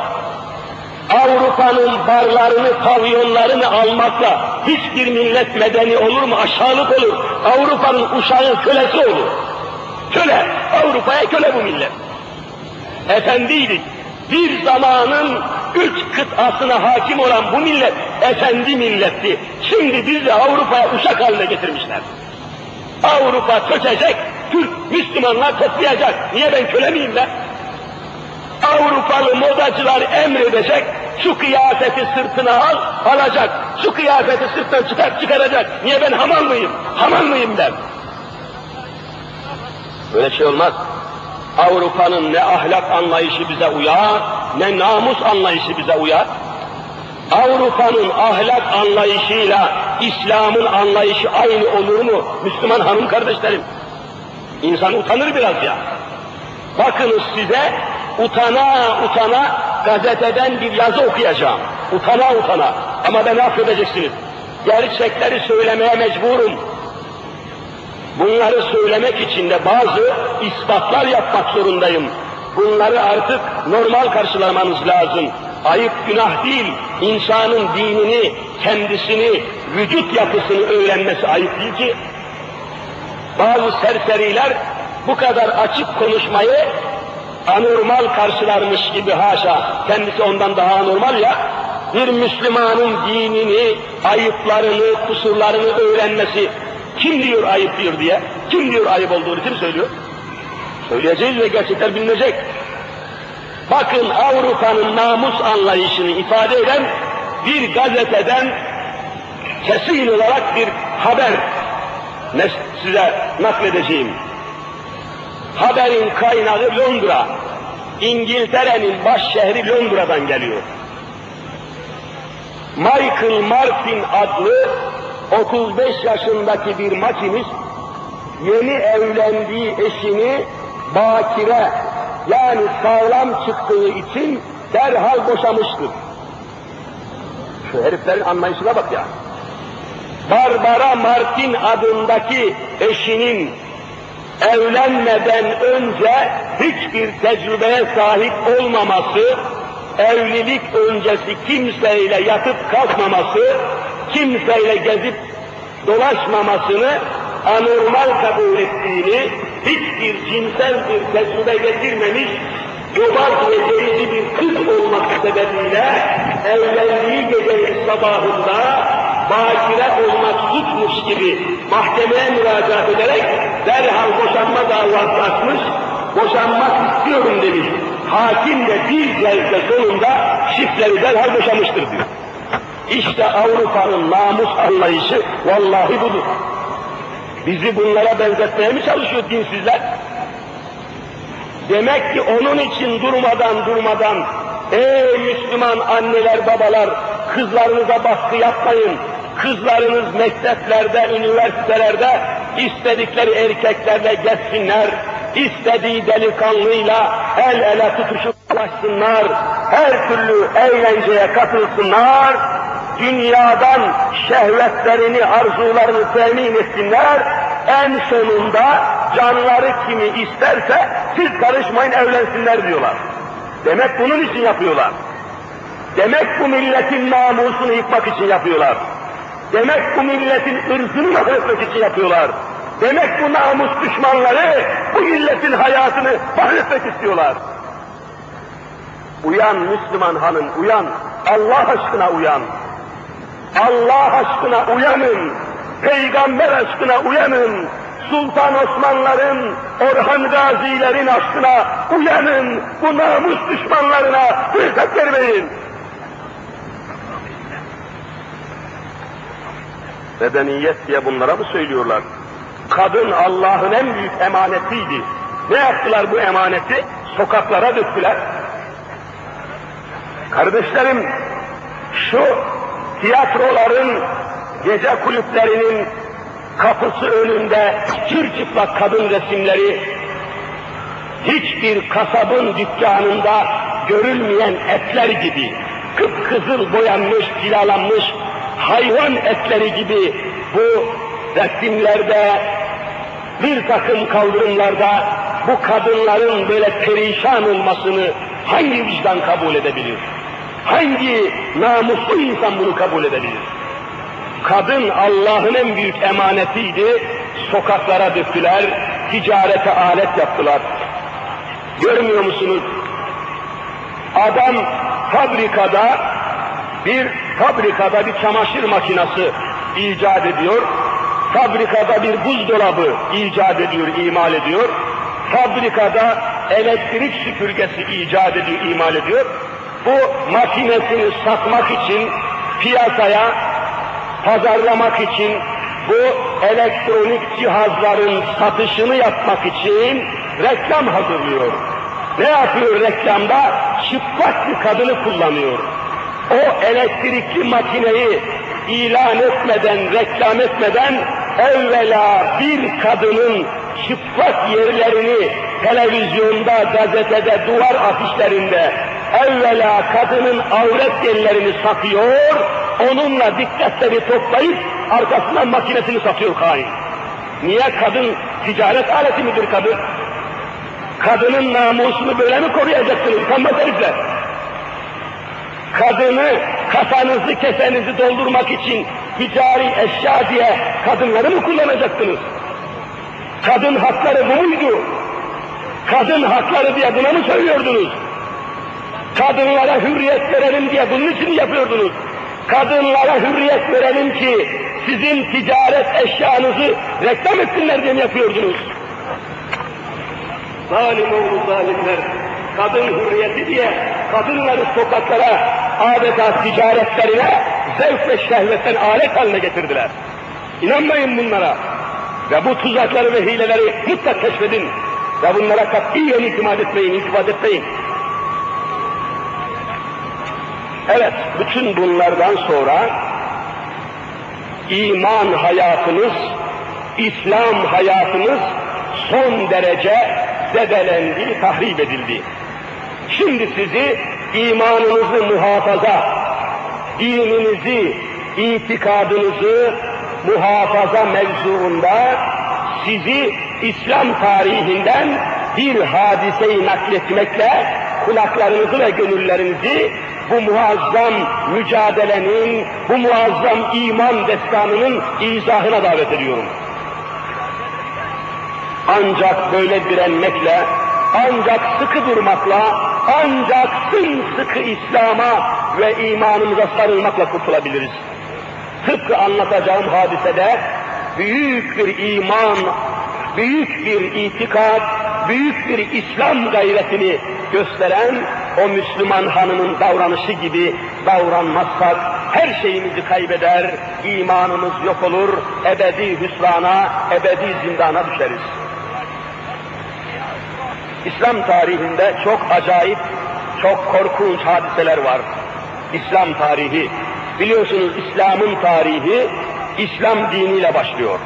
Avrupa'nın barlarını, pavyonlarını almakla hiçbir millet medeni olur mu? Aşağılık olur. Avrupa'nın uşağı kölesi olur. Köle, Avrupa'ya köle bu millet. Efendiydik. Bir zamanın üç kıtasına hakim olan bu millet efendi milletti. Şimdi bizi Avrupa'ya uşak haline getirmişler. Avrupa çökecek, Türk Müslümanlar toplayacak. Niye ben köle miyim ben? Avrupalı modacılar emredecek, şu kıyafeti sırtına al, alacak. Şu kıyafeti sırttan çıkar, çıkaracak. Niye ben hamal mıyım? Hamal mıyım ben? Böyle şey olmaz. Avrupa'nın ne ahlak anlayışı bize uyar, ne namus anlayışı bize uyar. Avrupa'nın ahlak anlayışıyla İslam'ın anlayışı aynı olur mu? Müslüman hanım kardeşlerim, insan utanır biraz ya. Bakınız size utana utana gazeteden bir yazı okuyacağım. Utana utana ama beni affedeceksiniz. Gerçekleri söylemeye mecburum. Bunları söylemek için de bazı ispatlar yapmak zorundayım. Bunları artık normal karşılamanız lazım. Ayıp günah değil, insanın dinini, kendisini, vücut yapısını öğrenmesi ayıp değil ki. Bazı serseriler bu kadar açık konuşmayı anormal karşılarmış gibi haşa, kendisi ondan daha anormal ya. Bir Müslümanın dinini, ayıplarını, kusurlarını öğrenmesi, kim diyor ayıp diyor diye, kim diyor ayıp olduğunu kim söylüyor? Söyleyeceğiz ve gerçekler bilinecek. Bakın Avrupa'nın namus anlayışını ifade eden bir gazeteden kesin olarak bir haber size nakledeceğim. Haberin kaynağı Londra, İngiltere'nin baş şehri Londra'dan geliyor. Michael Martin adlı otuz beş yaşındaki bir makinist, yeni evlendiği eşini bakire, yani sağlam çıktığı için derhal boşamıştır. Şu heriflerin anlayışına bak ya. Barbara Martin adındaki eşinin evlenmeden önce hiçbir tecrübeye sahip olmaması, evlilik öncesi kimseyle yatıp kalkmaması, kimseyle gezip dolaşmamasını anormal kabul ettiğini, hiçbir cinsel bir tecrübe getirmemiş, yobaz ve deli bir kız olması sebebiyle evlendiği gecenin sabahında bakire olmak suçmuş gibi mahkemeye müracaat ederek derhal boşanma davası açmış, boşanmak istiyorum demiş. Hakim de bir celse sonunda çiftleri derhal boşamıştır diyor. İşte Avrupa'nın namus anlayışı vallahi budur. Bizi bunlara benzetmeye mi çalışıyor dinsizler? Demek ki onun için durmadan durmadan, ey Müslüman anneler babalar, kızlarınıza baskı yapmayın. Kızlarınız mekteplerde, üniversitelerde istedikleri erkeklerle geçsinler, istediği delikanlıyla el ele tutuşup ulaşsınlar, her türlü eğlenceye katılsınlar, dünyadan şehvetlerini, arzularını temin etsinler, en sonunda canları kimi isterse siz karışmayın evlensinler diyorlar. Demek bunun için yapıyorlar. Demek bu milletin namusunu yıkmak için yapıyorlar. Demek bu milletin ırzını mahvetmek için yapıyorlar. Demek bu namus düşmanları bu milletin hayatını mahvetmek istiyorlar. Uyan Müslüman hanım, uyan. Allah aşkına uyan. Allah aşkına uyanın. Peygamber aşkına uyanın. Sultan Osmanların, Orhan Gazilerin aşkına uyanın. Bu namus düşmanlarına fırsat vermeyin. Medeniyet diye bunlara mı söylüyorlar? Kadın Allah'ın en büyük emanetiydi. Ne yaptılar bu emaneti? Sokaklara döktüler. Kardeşlerim, şu tiyatroların, gece kulüplerinin kapısı önünde çırçıplak kadın resimleri, hiçbir kasabın dükkanında görülmeyen etler gibi, kıpkızıl boyanmış, cilalanmış hayvan etleri gibi bu resimlerde, bir takım kaldırımlarda bu kadınların böyle perişan olmasını hangi vicdan kabul edebilir? Hangi namuslu insan bunu kabul edebilir? Kadın Allah'ın en büyük emanetiydi, sokaklara döktüler, ticarete alet yaptılar. Görmüyor musunuz? Adam fabrikada bir fabrikada bir çamaşır makinesi icat ediyor, fabrikada bir buzdolabı icat ediyor, imal ediyor, fabrikada elektrik süpürgesi icat ediyor, imal ediyor. Bu makinesini satmak için, piyasaya pazarlamak için, bu elektronik cihazların satışını yapmak için reklam hazırlıyor. Ne yapıyor reklamda? Çıplak bir kadını kullanıyor. O elektrikli makineyi ilan etmeden, reklam etmeden evvela bir kadının çıplak yerlerini televizyonda, gazetede, duvar afişlerinde evvela kadının avret yerlerini satıyor, onunla dikkatleri toplayıp arkasından makinesini satıyor hain. Niye? Kadın ticaret aleti midir kadın? Kadının namusunu böyle mi koruyacaksınız? Utanmaz herifler. Kadını, kafanızı, kesenizi doldurmak için ticari eşya diye kadınları mı kullanacaksınız? Kadın hakları bu muydu? Kadın hakları diye buna mı söylüyordunuz? Kadınlara hürriyet verelim diye bunun için yapıyordunuz? Kadınlara hürriyet verelim ki sizin ticaret eşyanızı reklam etsinler diye mi yapıyordunuz? Zalim oğlu zalimler, kadın hürriyeti diye kadınları sokaklara, adeta ticaretlerine zevk ve şehvetten alet haline getirdiler. İnanmayın bunlara. Ve bu tuzakları ve hileleri mutlak keşfedin. Ve bunlara katiyen itimat etmeyin, itimat etmeyin. Evet, bütün bunlardan sonra iman hayatınız, İslam hayatınız son derece zedelendi, tahrip edildi. Şimdi sizi imanınızı muhafaza, dininizi, itikadınızı muhafaza mevzuunda sizi İslam tarihinden bir hadiseyi nakletmekle kulaklarınızı ve gönüllerinizi bu muazzam mücadelenin, bu muazzam iman destanının izahına davet ediyorum. Ancak böyle direnmekle, ancak sıkı durmakla, ancak sımsıkı İslam'a ve imanımıza sarılmakla kurtulabiliriz. Tıpkı anlatacağım hadisede büyük bir iman, büyük bir itikad, büyük bir İslam gayretini gösteren o Müslüman hanımın davranışı gibi davranmazsak her şeyimizi kaybeder, imanımız yok olur, ebedi hüsrana, ebedi zindana düşeriz. İslam tarihinde çok acayip, çok korkunç hadiseler var. İslam tarihi, biliyorsunuz İslam'ın tarihi İslam diniyle başlıyor.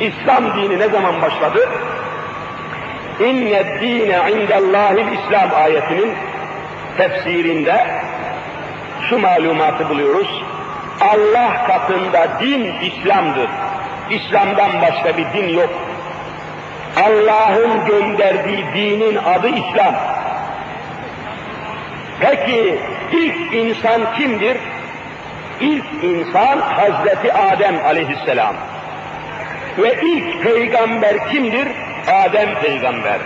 İslam dini ne zaman başladı? İnned dine indellahil İslam ayetinin tefsirinde şu malumatı buluyoruz. Allah katında din İslam'dır. İslam'dan başka bir din yok. Allah'ın gönderdiği dinin adı İslam. Peki ilk insan kimdir? İlk insan Hazreti Adem aleyhisselam. Ve ilk peygamber kimdir? Adem peygamber.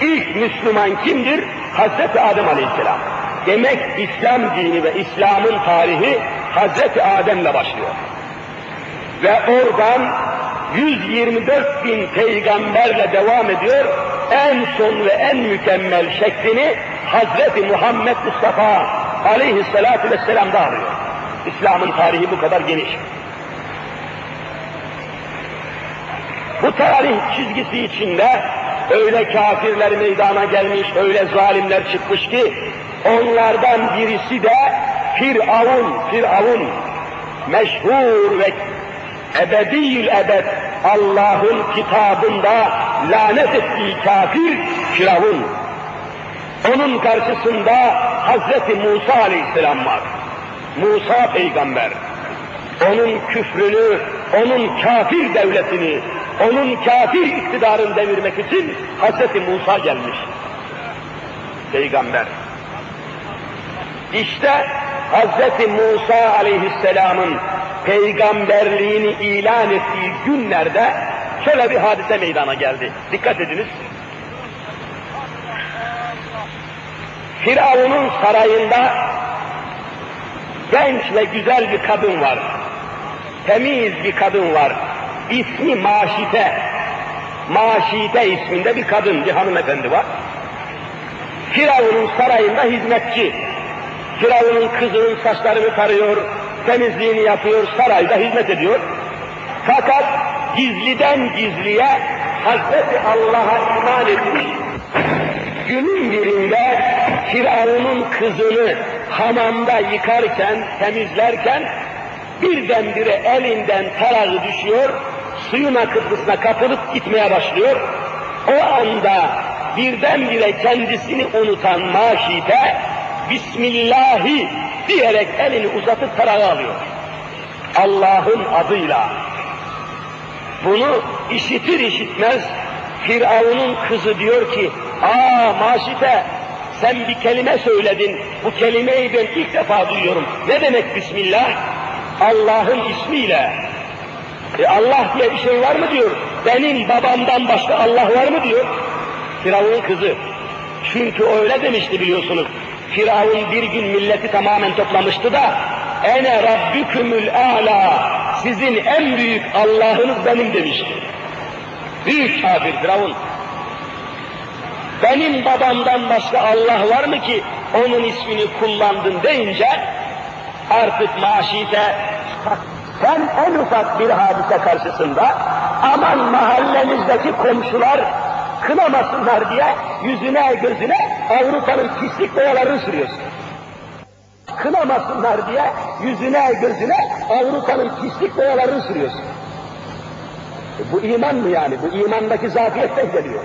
İlk Müslüman kimdir? Hazreti Adem aleyhisselam. Demek İslam dini ve İslam'ın tarihi Hazreti Adem'le başlıyor. Ve oradan yüz yirmi dört bin peygamberle devam ediyor. En son ve en mükemmel şeklini Hazreti Muhammed Mustafa aleyhissalatu vesselam'da arıyor. İslam'ın tarihi bu kadar geniş. Bu tarih çizgisi içinde öyle kafirler meydana gelmiş, öyle zalimler çıkmış ki onlardan birisi de Firavun, Firavun meşhur ve ebedil ebed Allah'ın kitabında lanet ettiği kafir Firavun. Onun karşısında Hazreti Musa aleyhisselam var. Musa peygamber. Onun küfrünü, onun kafir devletini, onun kafir iktidarını devirmek için Hazreti Musa gelmiş. Peygamber. İşte Hazreti Musa aleyhisselamın peygamberliğini ilan ettiği günlerde şöyle bir hadise meydana geldi. Dikkat ediniz. Firavun'un sarayında genç ve güzel bir kadın var. Temiz bir kadın var. İsmi Maşite. Maşite isminde bir kadın, bir hanımefendi var. Firavun'un sarayında hizmetçi. Firavun'un kızının saçlarını tarıyor, temizliğini yapıyor, sarayda hizmet ediyor. Fakat gizliden gizliye Hazreti Allah'a iman etmiş. Günün birinde Firavun'un kızını hamamda yıkarken, temizlerken birdenbire elinden tarağı düşüyor, suyun akıntısına kapılıp gitmeye başlıyor. O anda birdenbire kendisini unutan Maşite, Bismillahi diyerek elini uzatıp tarağı alıyor. Allah'ın adıyla. Bunu işitir işitmez Firavun'un kızı diyor ki, aa Maşite sen bir kelime söyledin, bu kelimeyi ben ilk defa duyuyorum. Ne demek Bismillah? Allah'ın ismiyle. E Allah diye bir şey var mı diyor, benim babamdan başka Allah var mı diyor Firavun'un kızı. Çünkü öyle demişti biliyorsunuz. Firavun bir gün milleti tamamen toplamıştı da ene rabbükümül âlâ, sizin en büyük Allah'ınız benim demişti. Büyük kafir Firavun. Benim babamdan başka Allah var mı ki onun ismini kullandın deyince artık maşite, sen en ufak bir hadise karşısında aman mahallenizdeki komşular kınamasınlar diye yüzüne gözüne Avrupa'nın pislik boyalarını sürüyorsun. Kınamasınlar diye yüzüne gözüne Avrupa'nın pislik boyalarını sürüyorsun. E bu iman mı yani? Bu imandaki zafiyetten geliyor.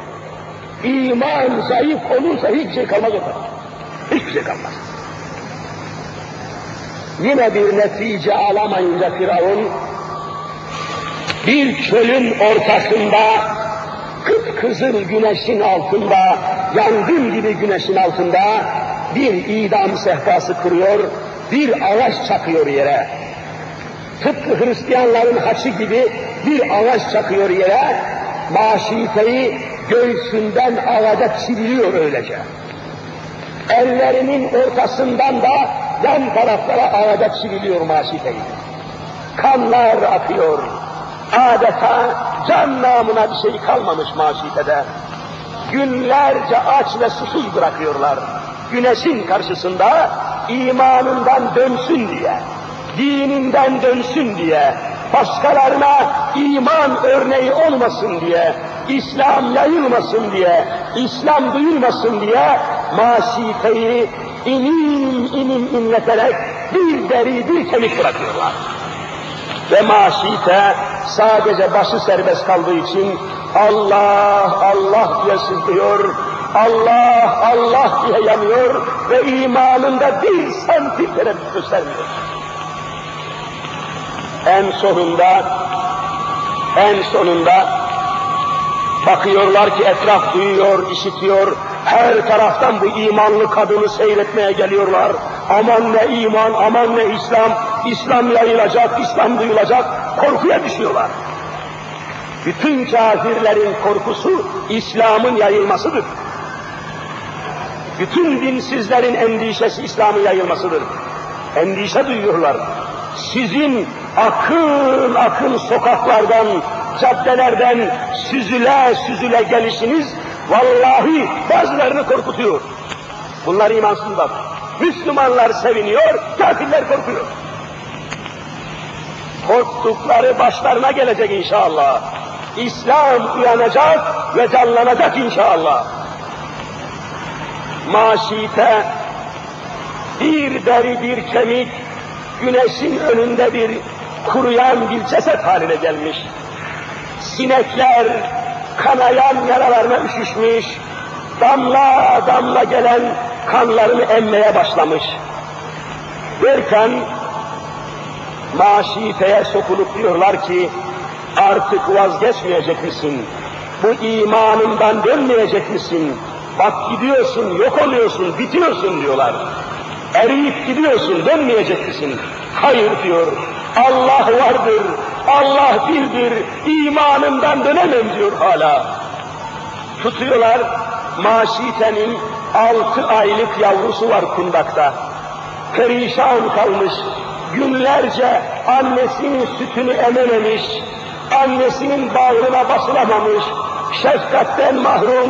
İman zayıf olursa hiçbir şey kalmaz orada. Hiçbir şey kalmaz. Yine bir netice alamayınca Firavun bir çölün ortasında kıpkızıl güneşin altında, yangın gibi güneşin altında bir idam sehpası kuruyor, bir ağaç çakıyor yere. Tıpkı Hristiyanların haçı gibi bir ağaç çakıyor yere, maşiteyi göğsünden ağaca çiviliyor öylece. Ellerinin ortasından da yan taraflara ağaca çiviliyor maşiteyi. Kanlar akıyor. Adeta can namına bir şey kalmamış maşitede. Günlerce aç ve susuz bırakıyorlar. Güneşin karşısında imanından dönsün diye, dininden dönsün diye, başkalarına iman örneği olmasın diye, İslam yayılmasın diye, İslam duyulmasın diye maşiteyi inim inim inleterek bir deri bir kemik bırakıyorlar. Ve maşite sadece başı serbest kaldığı için Allah Allah diye sızlıyor, Allah Allah diye yanıyor ve imanında bir santim tereddüt göstermiyor. En sonunda, en sonunda bakıyorlar ki etraf duyuyor, işitiyor, her taraftan bu imanlı kadını seyretmeye geliyorlar. Aman ne iman, aman ne İslam, İslam yayılacak, İslam duyulacak, korkuya düşüyorlar. Bütün kafirlerin korkusu İslam'ın yayılmasıdır. Bütün dinsizlerin endişesi İslam'ın yayılmasıdır. Endişe duyuyorlar. Sizin akın akın sokaklardan, caddelerden süzüle süzüle gelişiniz vallahi bazılarını korkutuyor. Bunlar imansızlar. Müslümanlar seviniyor, kafirler korkuyor. Korktukları başlarına gelecek inşallah. İslam uyanacak ve canlanacak inşallah. Maşite bir deri bir kemik, güneşin önünde bir kuruyan bir ceset haline gelmiş. Sinekler kanayan yaralarına üşüşmüş, damla damla gelen kanlarını emmeye başlamış. Derken maşiteye sokulup diyorlar ki artık vazgeçmeyecek misin? Bu imanından dönmeyecek misin? Bak gidiyorsun, yok oluyorsun, bitiyorsun diyorlar. Eriyip gidiyorsun, dönmeyecek misin? Hayır diyor. Allah vardır, Allah birdir, imanımdan dönemem diyor hala. Tutuyorlar, maşitenin altı aylık yavrusu var kundakta. Perişan kalmış, günlerce annesinin sütünü emememiş, annesinin bağrına basılamamış, şefkatten mahrum,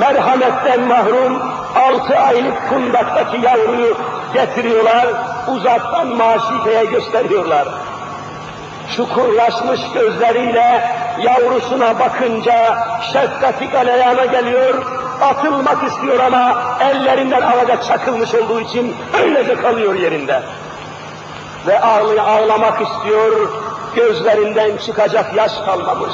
merhametten mahrum, altı aylık kundaktaki yavruyu getiriyorlar, uzaktan maşiteye gösteriyorlar. Çukurlaşmış gözleriyle yavrusuna bakınca şefkati galeyana geliyor, atılmak istiyor ama ellerinden havada çakılmış olduğu için öylece kalıyor yerinde. Ve ağlay- ağlamak istiyor, gözlerinden çıkacak yaş kalmamış.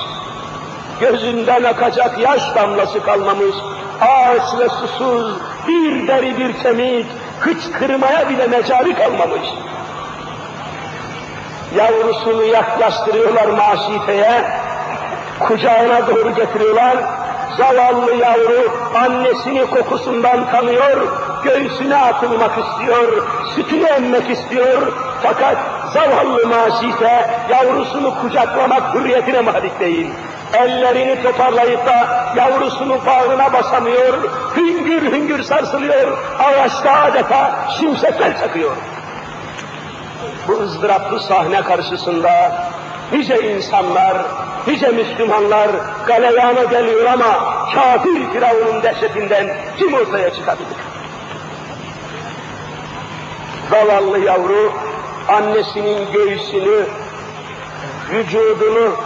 Gözünden akacak yaş damlası kalmamış, ağaç ve susuz, bir deri bir kemik, hıçkırmaya bile mecari kalmamış. Yavrusunu yaklaştırıyorlar maşiteye, kucağına doğru getiriyorlar, zavallı yavru annesini kokusundan tanıyor, göğsüne atılmak istiyor, sütünü emmek istiyor, fakat zavallı maşite yavrusunu kucaklamak hürriyetine malik değil. Ellerini toparlayıp da yavrusunu bağrına basamıyor, hüngür hüngür sarsılıyor, ağaçta adeta şimşekler çakıyor. Bu ızdıraplı sahne karşısında nice insanlar, nice Müslümanlar galeyana geliyor ama kafir Firavun'un dehşetinden kim ortaya çıkabilir? Zavallı yavru annesinin göğsünü, vücudunu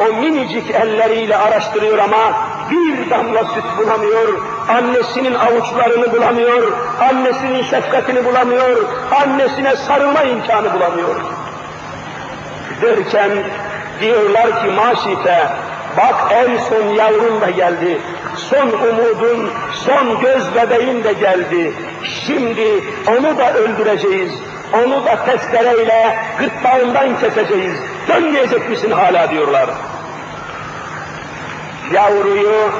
o minicik elleriyle araştırıyor ama bir damla süt bulamıyor, annesinin avuçlarını bulamıyor, annesinin şefkatini bulamıyor, annesine sarılma imkanı bulamıyor. Derken diyorlar ki maşite, bak en son yavrun da geldi, son umudun, son göz bebeğin de geldi, şimdi onu da öldüreceğiz, onu da testereyle gırtlağından keseceğiz, dönmeyecek misin hala diyorlar. Yavruyu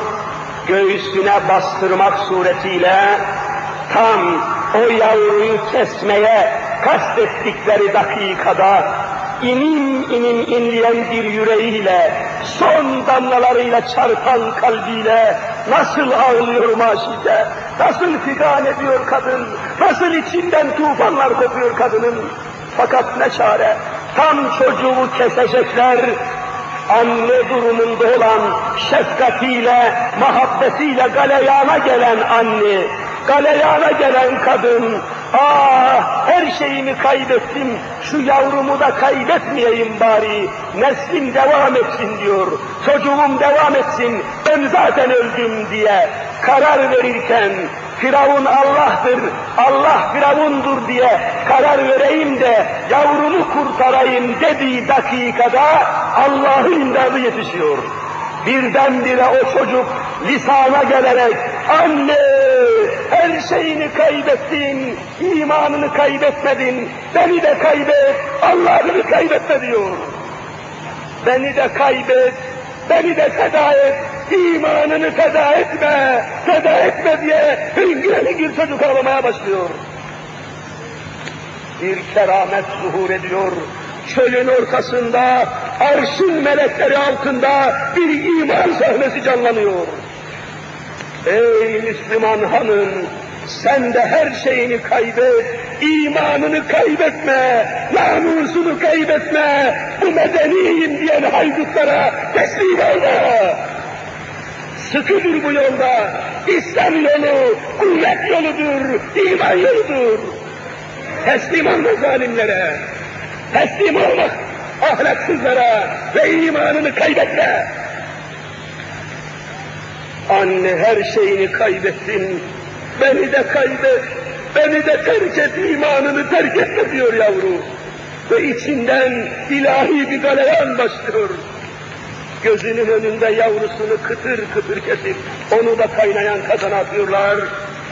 göğsüne bastırmak suretiyle tam o yavruyu kesmeye kastettikleri dakikada inin inin inleyen bir yüreğiyle, son damlalarıyla çarpan kalbiyle nasıl ağlıyor maşide, nasıl figan ediyor kadın, nasıl içinden tufanlar kopuyor kadının. Fakat ne çare, tam çocuğu kesecekler, anne durumunda olan şefkatiyle, muhabbetiyle galeyana gelen anne, galeyana gelen kadın, ah her şeyimi kaybettim, şu yavrumu da kaybetmeyeyim bari, neslim devam etsin diyor, çocuğum devam etsin, ben zaten öldüm diye karar verirken, Firavun Allah'tır, Allah Firavundur diye karar vereyim de yavrumu kurtarayım dediği dakikada Allah'ın imdadı yetişiyor. Birdenbire o çocuk lisana gelerek, anne her şeyini kaybettin, imanını kaybetmedin, beni de kaybet, Allah'ını kaybetme diyor. Beni de kaybet, beni de feda et, imanını feda etme, feda etme diye hüngür hüngür çocuk ağlamaya başlıyor. Bir keramet zuhur ediyor. Çölün ortasında, arşın melekleri altında bir iman sahnesi canlanıyor. Ey Müslüman hanım, sen de her şeyini kaybet, imanını kaybetme, namusunu kaybetme, bu medeniyim diyen haydutlara teslim olma. Sıkıdır bu yolda, İslam yolu, kuvvet yoludur, iman yoludur. Teslim olma zalimlere, teslim olma ahlaksızlara ve imanını kaybetme. Anne her şeyini kaybettin, beni de kaybet, beni de terk et, imanını terk etme diyor yavru. Ve içinden ilahi bir galeyan başlıyor. Gözünün önünde yavrusunu kıtır kıtır kesip, onu da kaynayan kazana atıyorlar.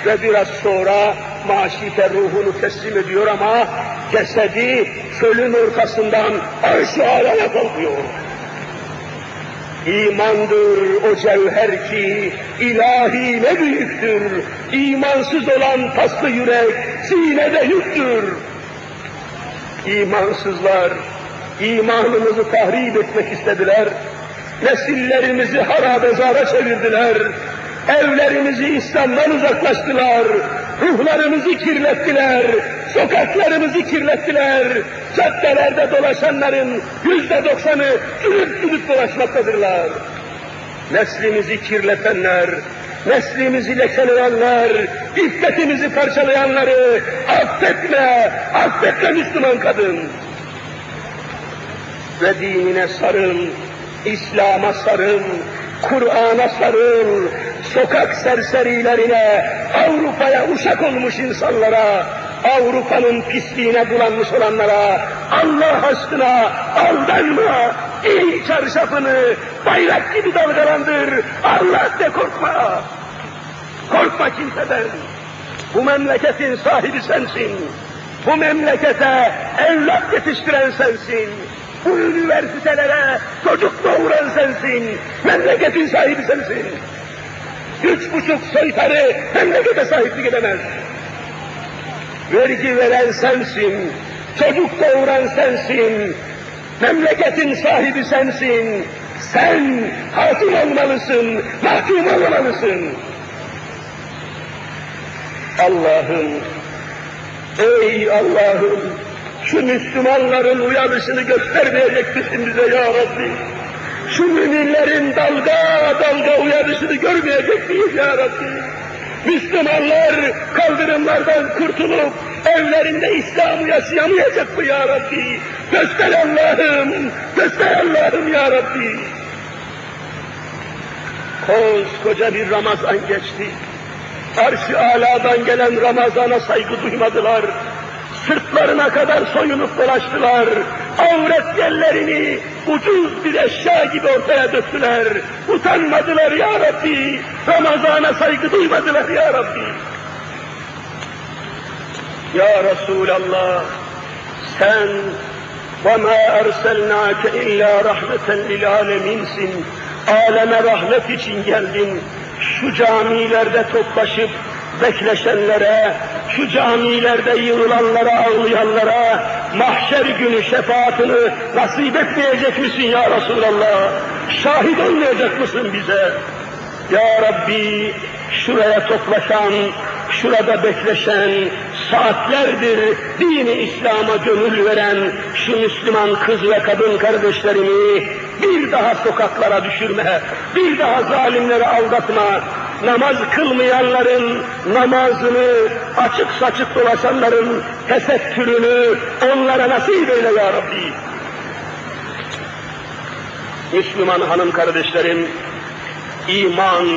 Ve biraz sonra maşite ruhunu teslim ediyor ama cesedi çölün ortasından arş-ı alana kalkıyor. İmandır o cevher ki ilahi ne büyüktür, imansız olan paslı yürek sinede yüktür. İmansızlar imanımızı tahrip etmek istediler, nesillerimizi harabezara çevirdiler, evlerimizi İslam'dan uzaklaştılar, ruhlarımızı kirlettiler, sokaklarımızı kirlettiler, caddelerde dolaşanların yüzde doksanı cülüp cülüp dolaşmaktadırlar. Neslimizi kirletenler, neslimizi lekeleyenler, iffetimizi parçalayanları affetme, affetme Müslüman kadın. Ve dinine sarın, İslam'a sarın, Kur'an'a sarıl, sokak serserilerine, Avrupa'ya uşak olmuş insanlara, Avrupa'nın pisliğine bulanmış olanlara, Allah aşkına aldanma, iyi çarşafını bayrak gibi dalgalandır, Allah de korkma, korkma kimseden, bu memleketin sahibi sensin, bu memlekete evlat yetiştiren sensin. Bu üniversitelere çocuk doğuran sensin, memleketin sahibi sensin. Üç buçuk soytarı memlekete sahiplik edemez. Vergi veren sensin, çocuk doğuran sensin, memleketin sahibi sensin. Sen hakim olmalısın, mahkum olmalısın. Allah'ım, ey Allah'ım, şu Müslümanların uyanışını göstermeyecek misin bize ya Rabbi? Şu müminlerin dalga dalga uyanışını görmeyecek miyiz ya Rabbi? Müslümanlar kaldırımlardan kurtulup evlerinde İslam'ı yaşayamayacak mı ya Rabbi? Göster Allah'ım, göster Allah'ım ya Rabbi. Koskoca bir Ramazan geçti. Arş-ı Alâ'dan gelen Ramazan'a saygı duymadılar. Sırtlarına kadar soyunup dolaştılar. Avret yerlerini ucuz bir eşya gibi ortaya döktüler. Utanmadılar ya Rabbi. Ramazan'a saygı duymadılar ya Rabbi. Ya Resulallah, sen وَمَا اَرْسَلْنَاكَ اِلَّا رَحْمَةً لِلْعَالَمِينَsin. Aleme rahmet için geldin. Şu camilerde toplaşıp bekleşenlere, şu camilerde yığılanlara, ağlayanlara mahşer günü şefaatini nasip etmeyecek misin ya Resulallah? Şahit olmayacak mısın bize? Ya Rabbi, şuraya toplaşan, şurada bekleşen, saatlerdir dini İslam'a gönül veren şu Müslüman kız ve kadın kardeşlerimi bir daha sokaklara düşürme, bir daha zalimleri aldatma, namaz kılmayanların namazını, açık saçık dolaşanların tesettürünü onlara nasip eyle ya Rabbi. Müslüman hanım kardeşlerim, iman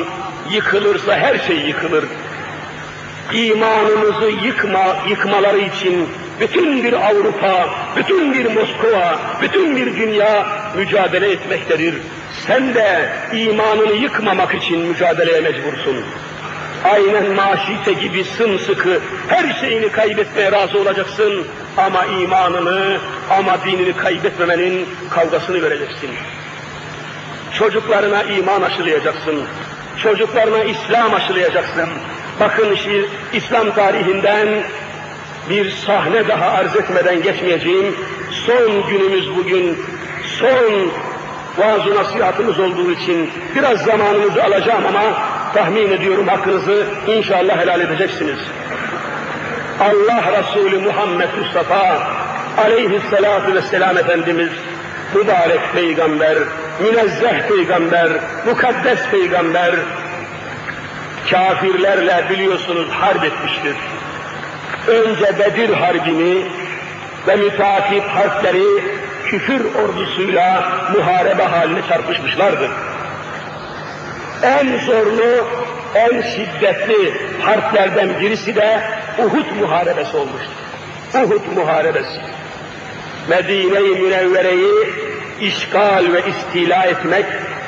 yıkılırsa her şey yıkılır. İmanımızı yıkma, yıkmaları için bütün bir Avrupa, bütün bir Moskova, bütün bir dünya mücadele etmektedir. Sen de imanını yıkmamak için mücadeleye mecbursun. Aynen Maşite gibi sımsıkı her şeyini kaybetmeye razı olacaksın ama imanını, ama dinini kaybetmemenin kavgasını vereceksin. Çocuklarına iman aşılayacaksın. Çocuklarına İslam aşılayacaksın. Bakın işi İslam tarihinden bir sahne daha arz etmeden geçmeyeceğim. Son günümüz bugün, son vaaz-ı nasihatımız olduğu için biraz zamanınızı alacağım ama tahmin ediyorum hakkınızı inşallah helal edeceksiniz. Allah Resulü Muhammed Mustafa aleyhissalatu vesselam Efendimiz, mübarek peygamber, münezzeh peygamber, mukaddes peygamber, kafirlerle biliyorsunuz harp etmiştir. Önce Bedir Harbi'ni ve müteakip harpleri küfür ordusuyla muharebe haline çarpışmışlardır. En zorlu, en şiddetli harplerden birisi de Uhud muharebesi olmuştur. Uhud muharebesi. Medine-i Münevvere'yi işgal ve istila etmek,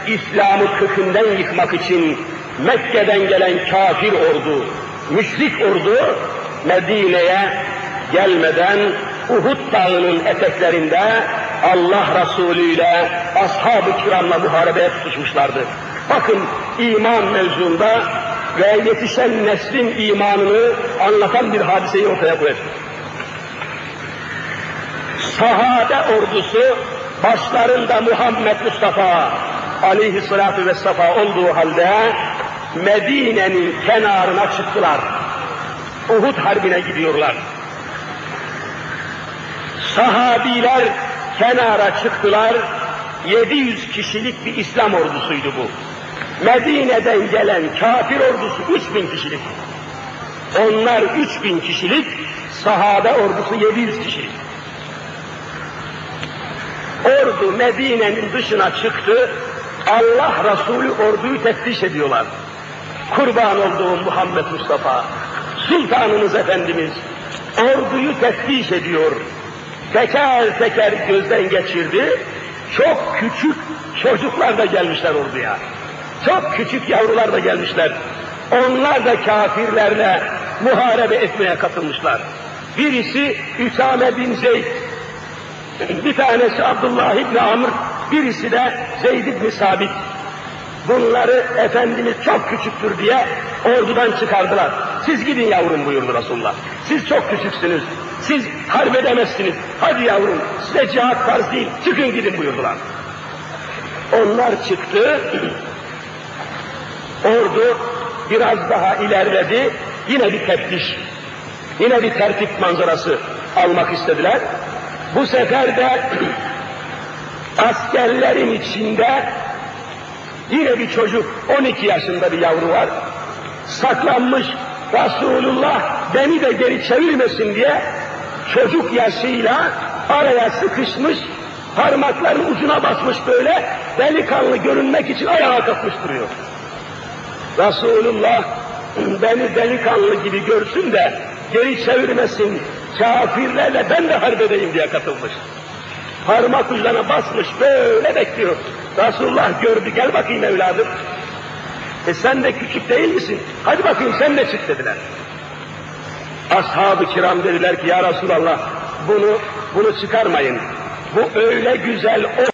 İslam'ı kökünden yıkmak için Mekke'den gelen kafir ordu, müşrik ordu Medine'ye gelmeden Uhud dağının eteklerinde Allah Resulü ile ashab-ı kiramla muharebeye tutuşmuşlardı. Bakın iman mevzunda ve yetişen neslin imanını anlatan bir hadiseyi ortaya koyacak. Sahabe ordusu başlarında Muhammed Mustafa aleyhissalatu vesselam olduğu halde Medine'nin kenarına çıktılar. Uhud harbine gidiyorlar. Sahabiler kenara çıktılar. yedi yüz kişilik bir İslam ordusuydu bu. Medine'den gelen kafir ordusu üç bin kişilik. Onlar üç bin kişilik, sahabe ordusu yedi yüz kişilik. Ordu Medine'nin dışına çıktı. Allah Resulü orduyu teftiş ediyorlar. Kurban olduğum Muhammed Mustafa, Sultanımız Efendimiz orduyu teftiş ediyor. Teker teker gözden geçirdi. Çok küçük çocuklar da gelmişler orduya. Çok küçük yavrular da gelmişler. Onlar da kafirlerle muharebe etmeye katılmışlar. Birisi Üsame bin Zeyd, bir tanesi Abdullah İbni Amr, birisi de Zeyd İbni Sabit. Bunları Efendimiz çok küçüktür diye ordudan çıkardılar. Siz gidin yavrum buyurdu Resulullah. Siz çok küçüksünüz, siz harp edemezsiniz. Hadi yavrum, size cihat farz değil, çıkın gidin buyurdular. Onlar çıktı, ordu biraz daha ilerledi, yine bir teftiş, yine bir tertip manzarası almak istediler. Bu sefer de askerlerin içinde yine bir çocuk, on iki yaşında bir yavru var. saklanmış Resulullah beni de geri çevirmesin diye çocuk yaşıyla araya sıkışmış, parmaklarının ucuna basmış böyle delikanlı görünmek için ayağa kalkmış duruyor. Resulullah beni delikanlı gibi görsün de geri çevirmesin, kafirlerle ben de harbedeyim diye katılmış. Parmak ucuna basmış böyle bekliyor. Resulullah gördü, gel bakayım evladım. E sen de küçük değil misin? Hadi bakayım sen de çık dediler. Ashab-ı kiram dediler ki ya Resulallah bunu, bunu çıkarmayın. Bu öyle güzel o.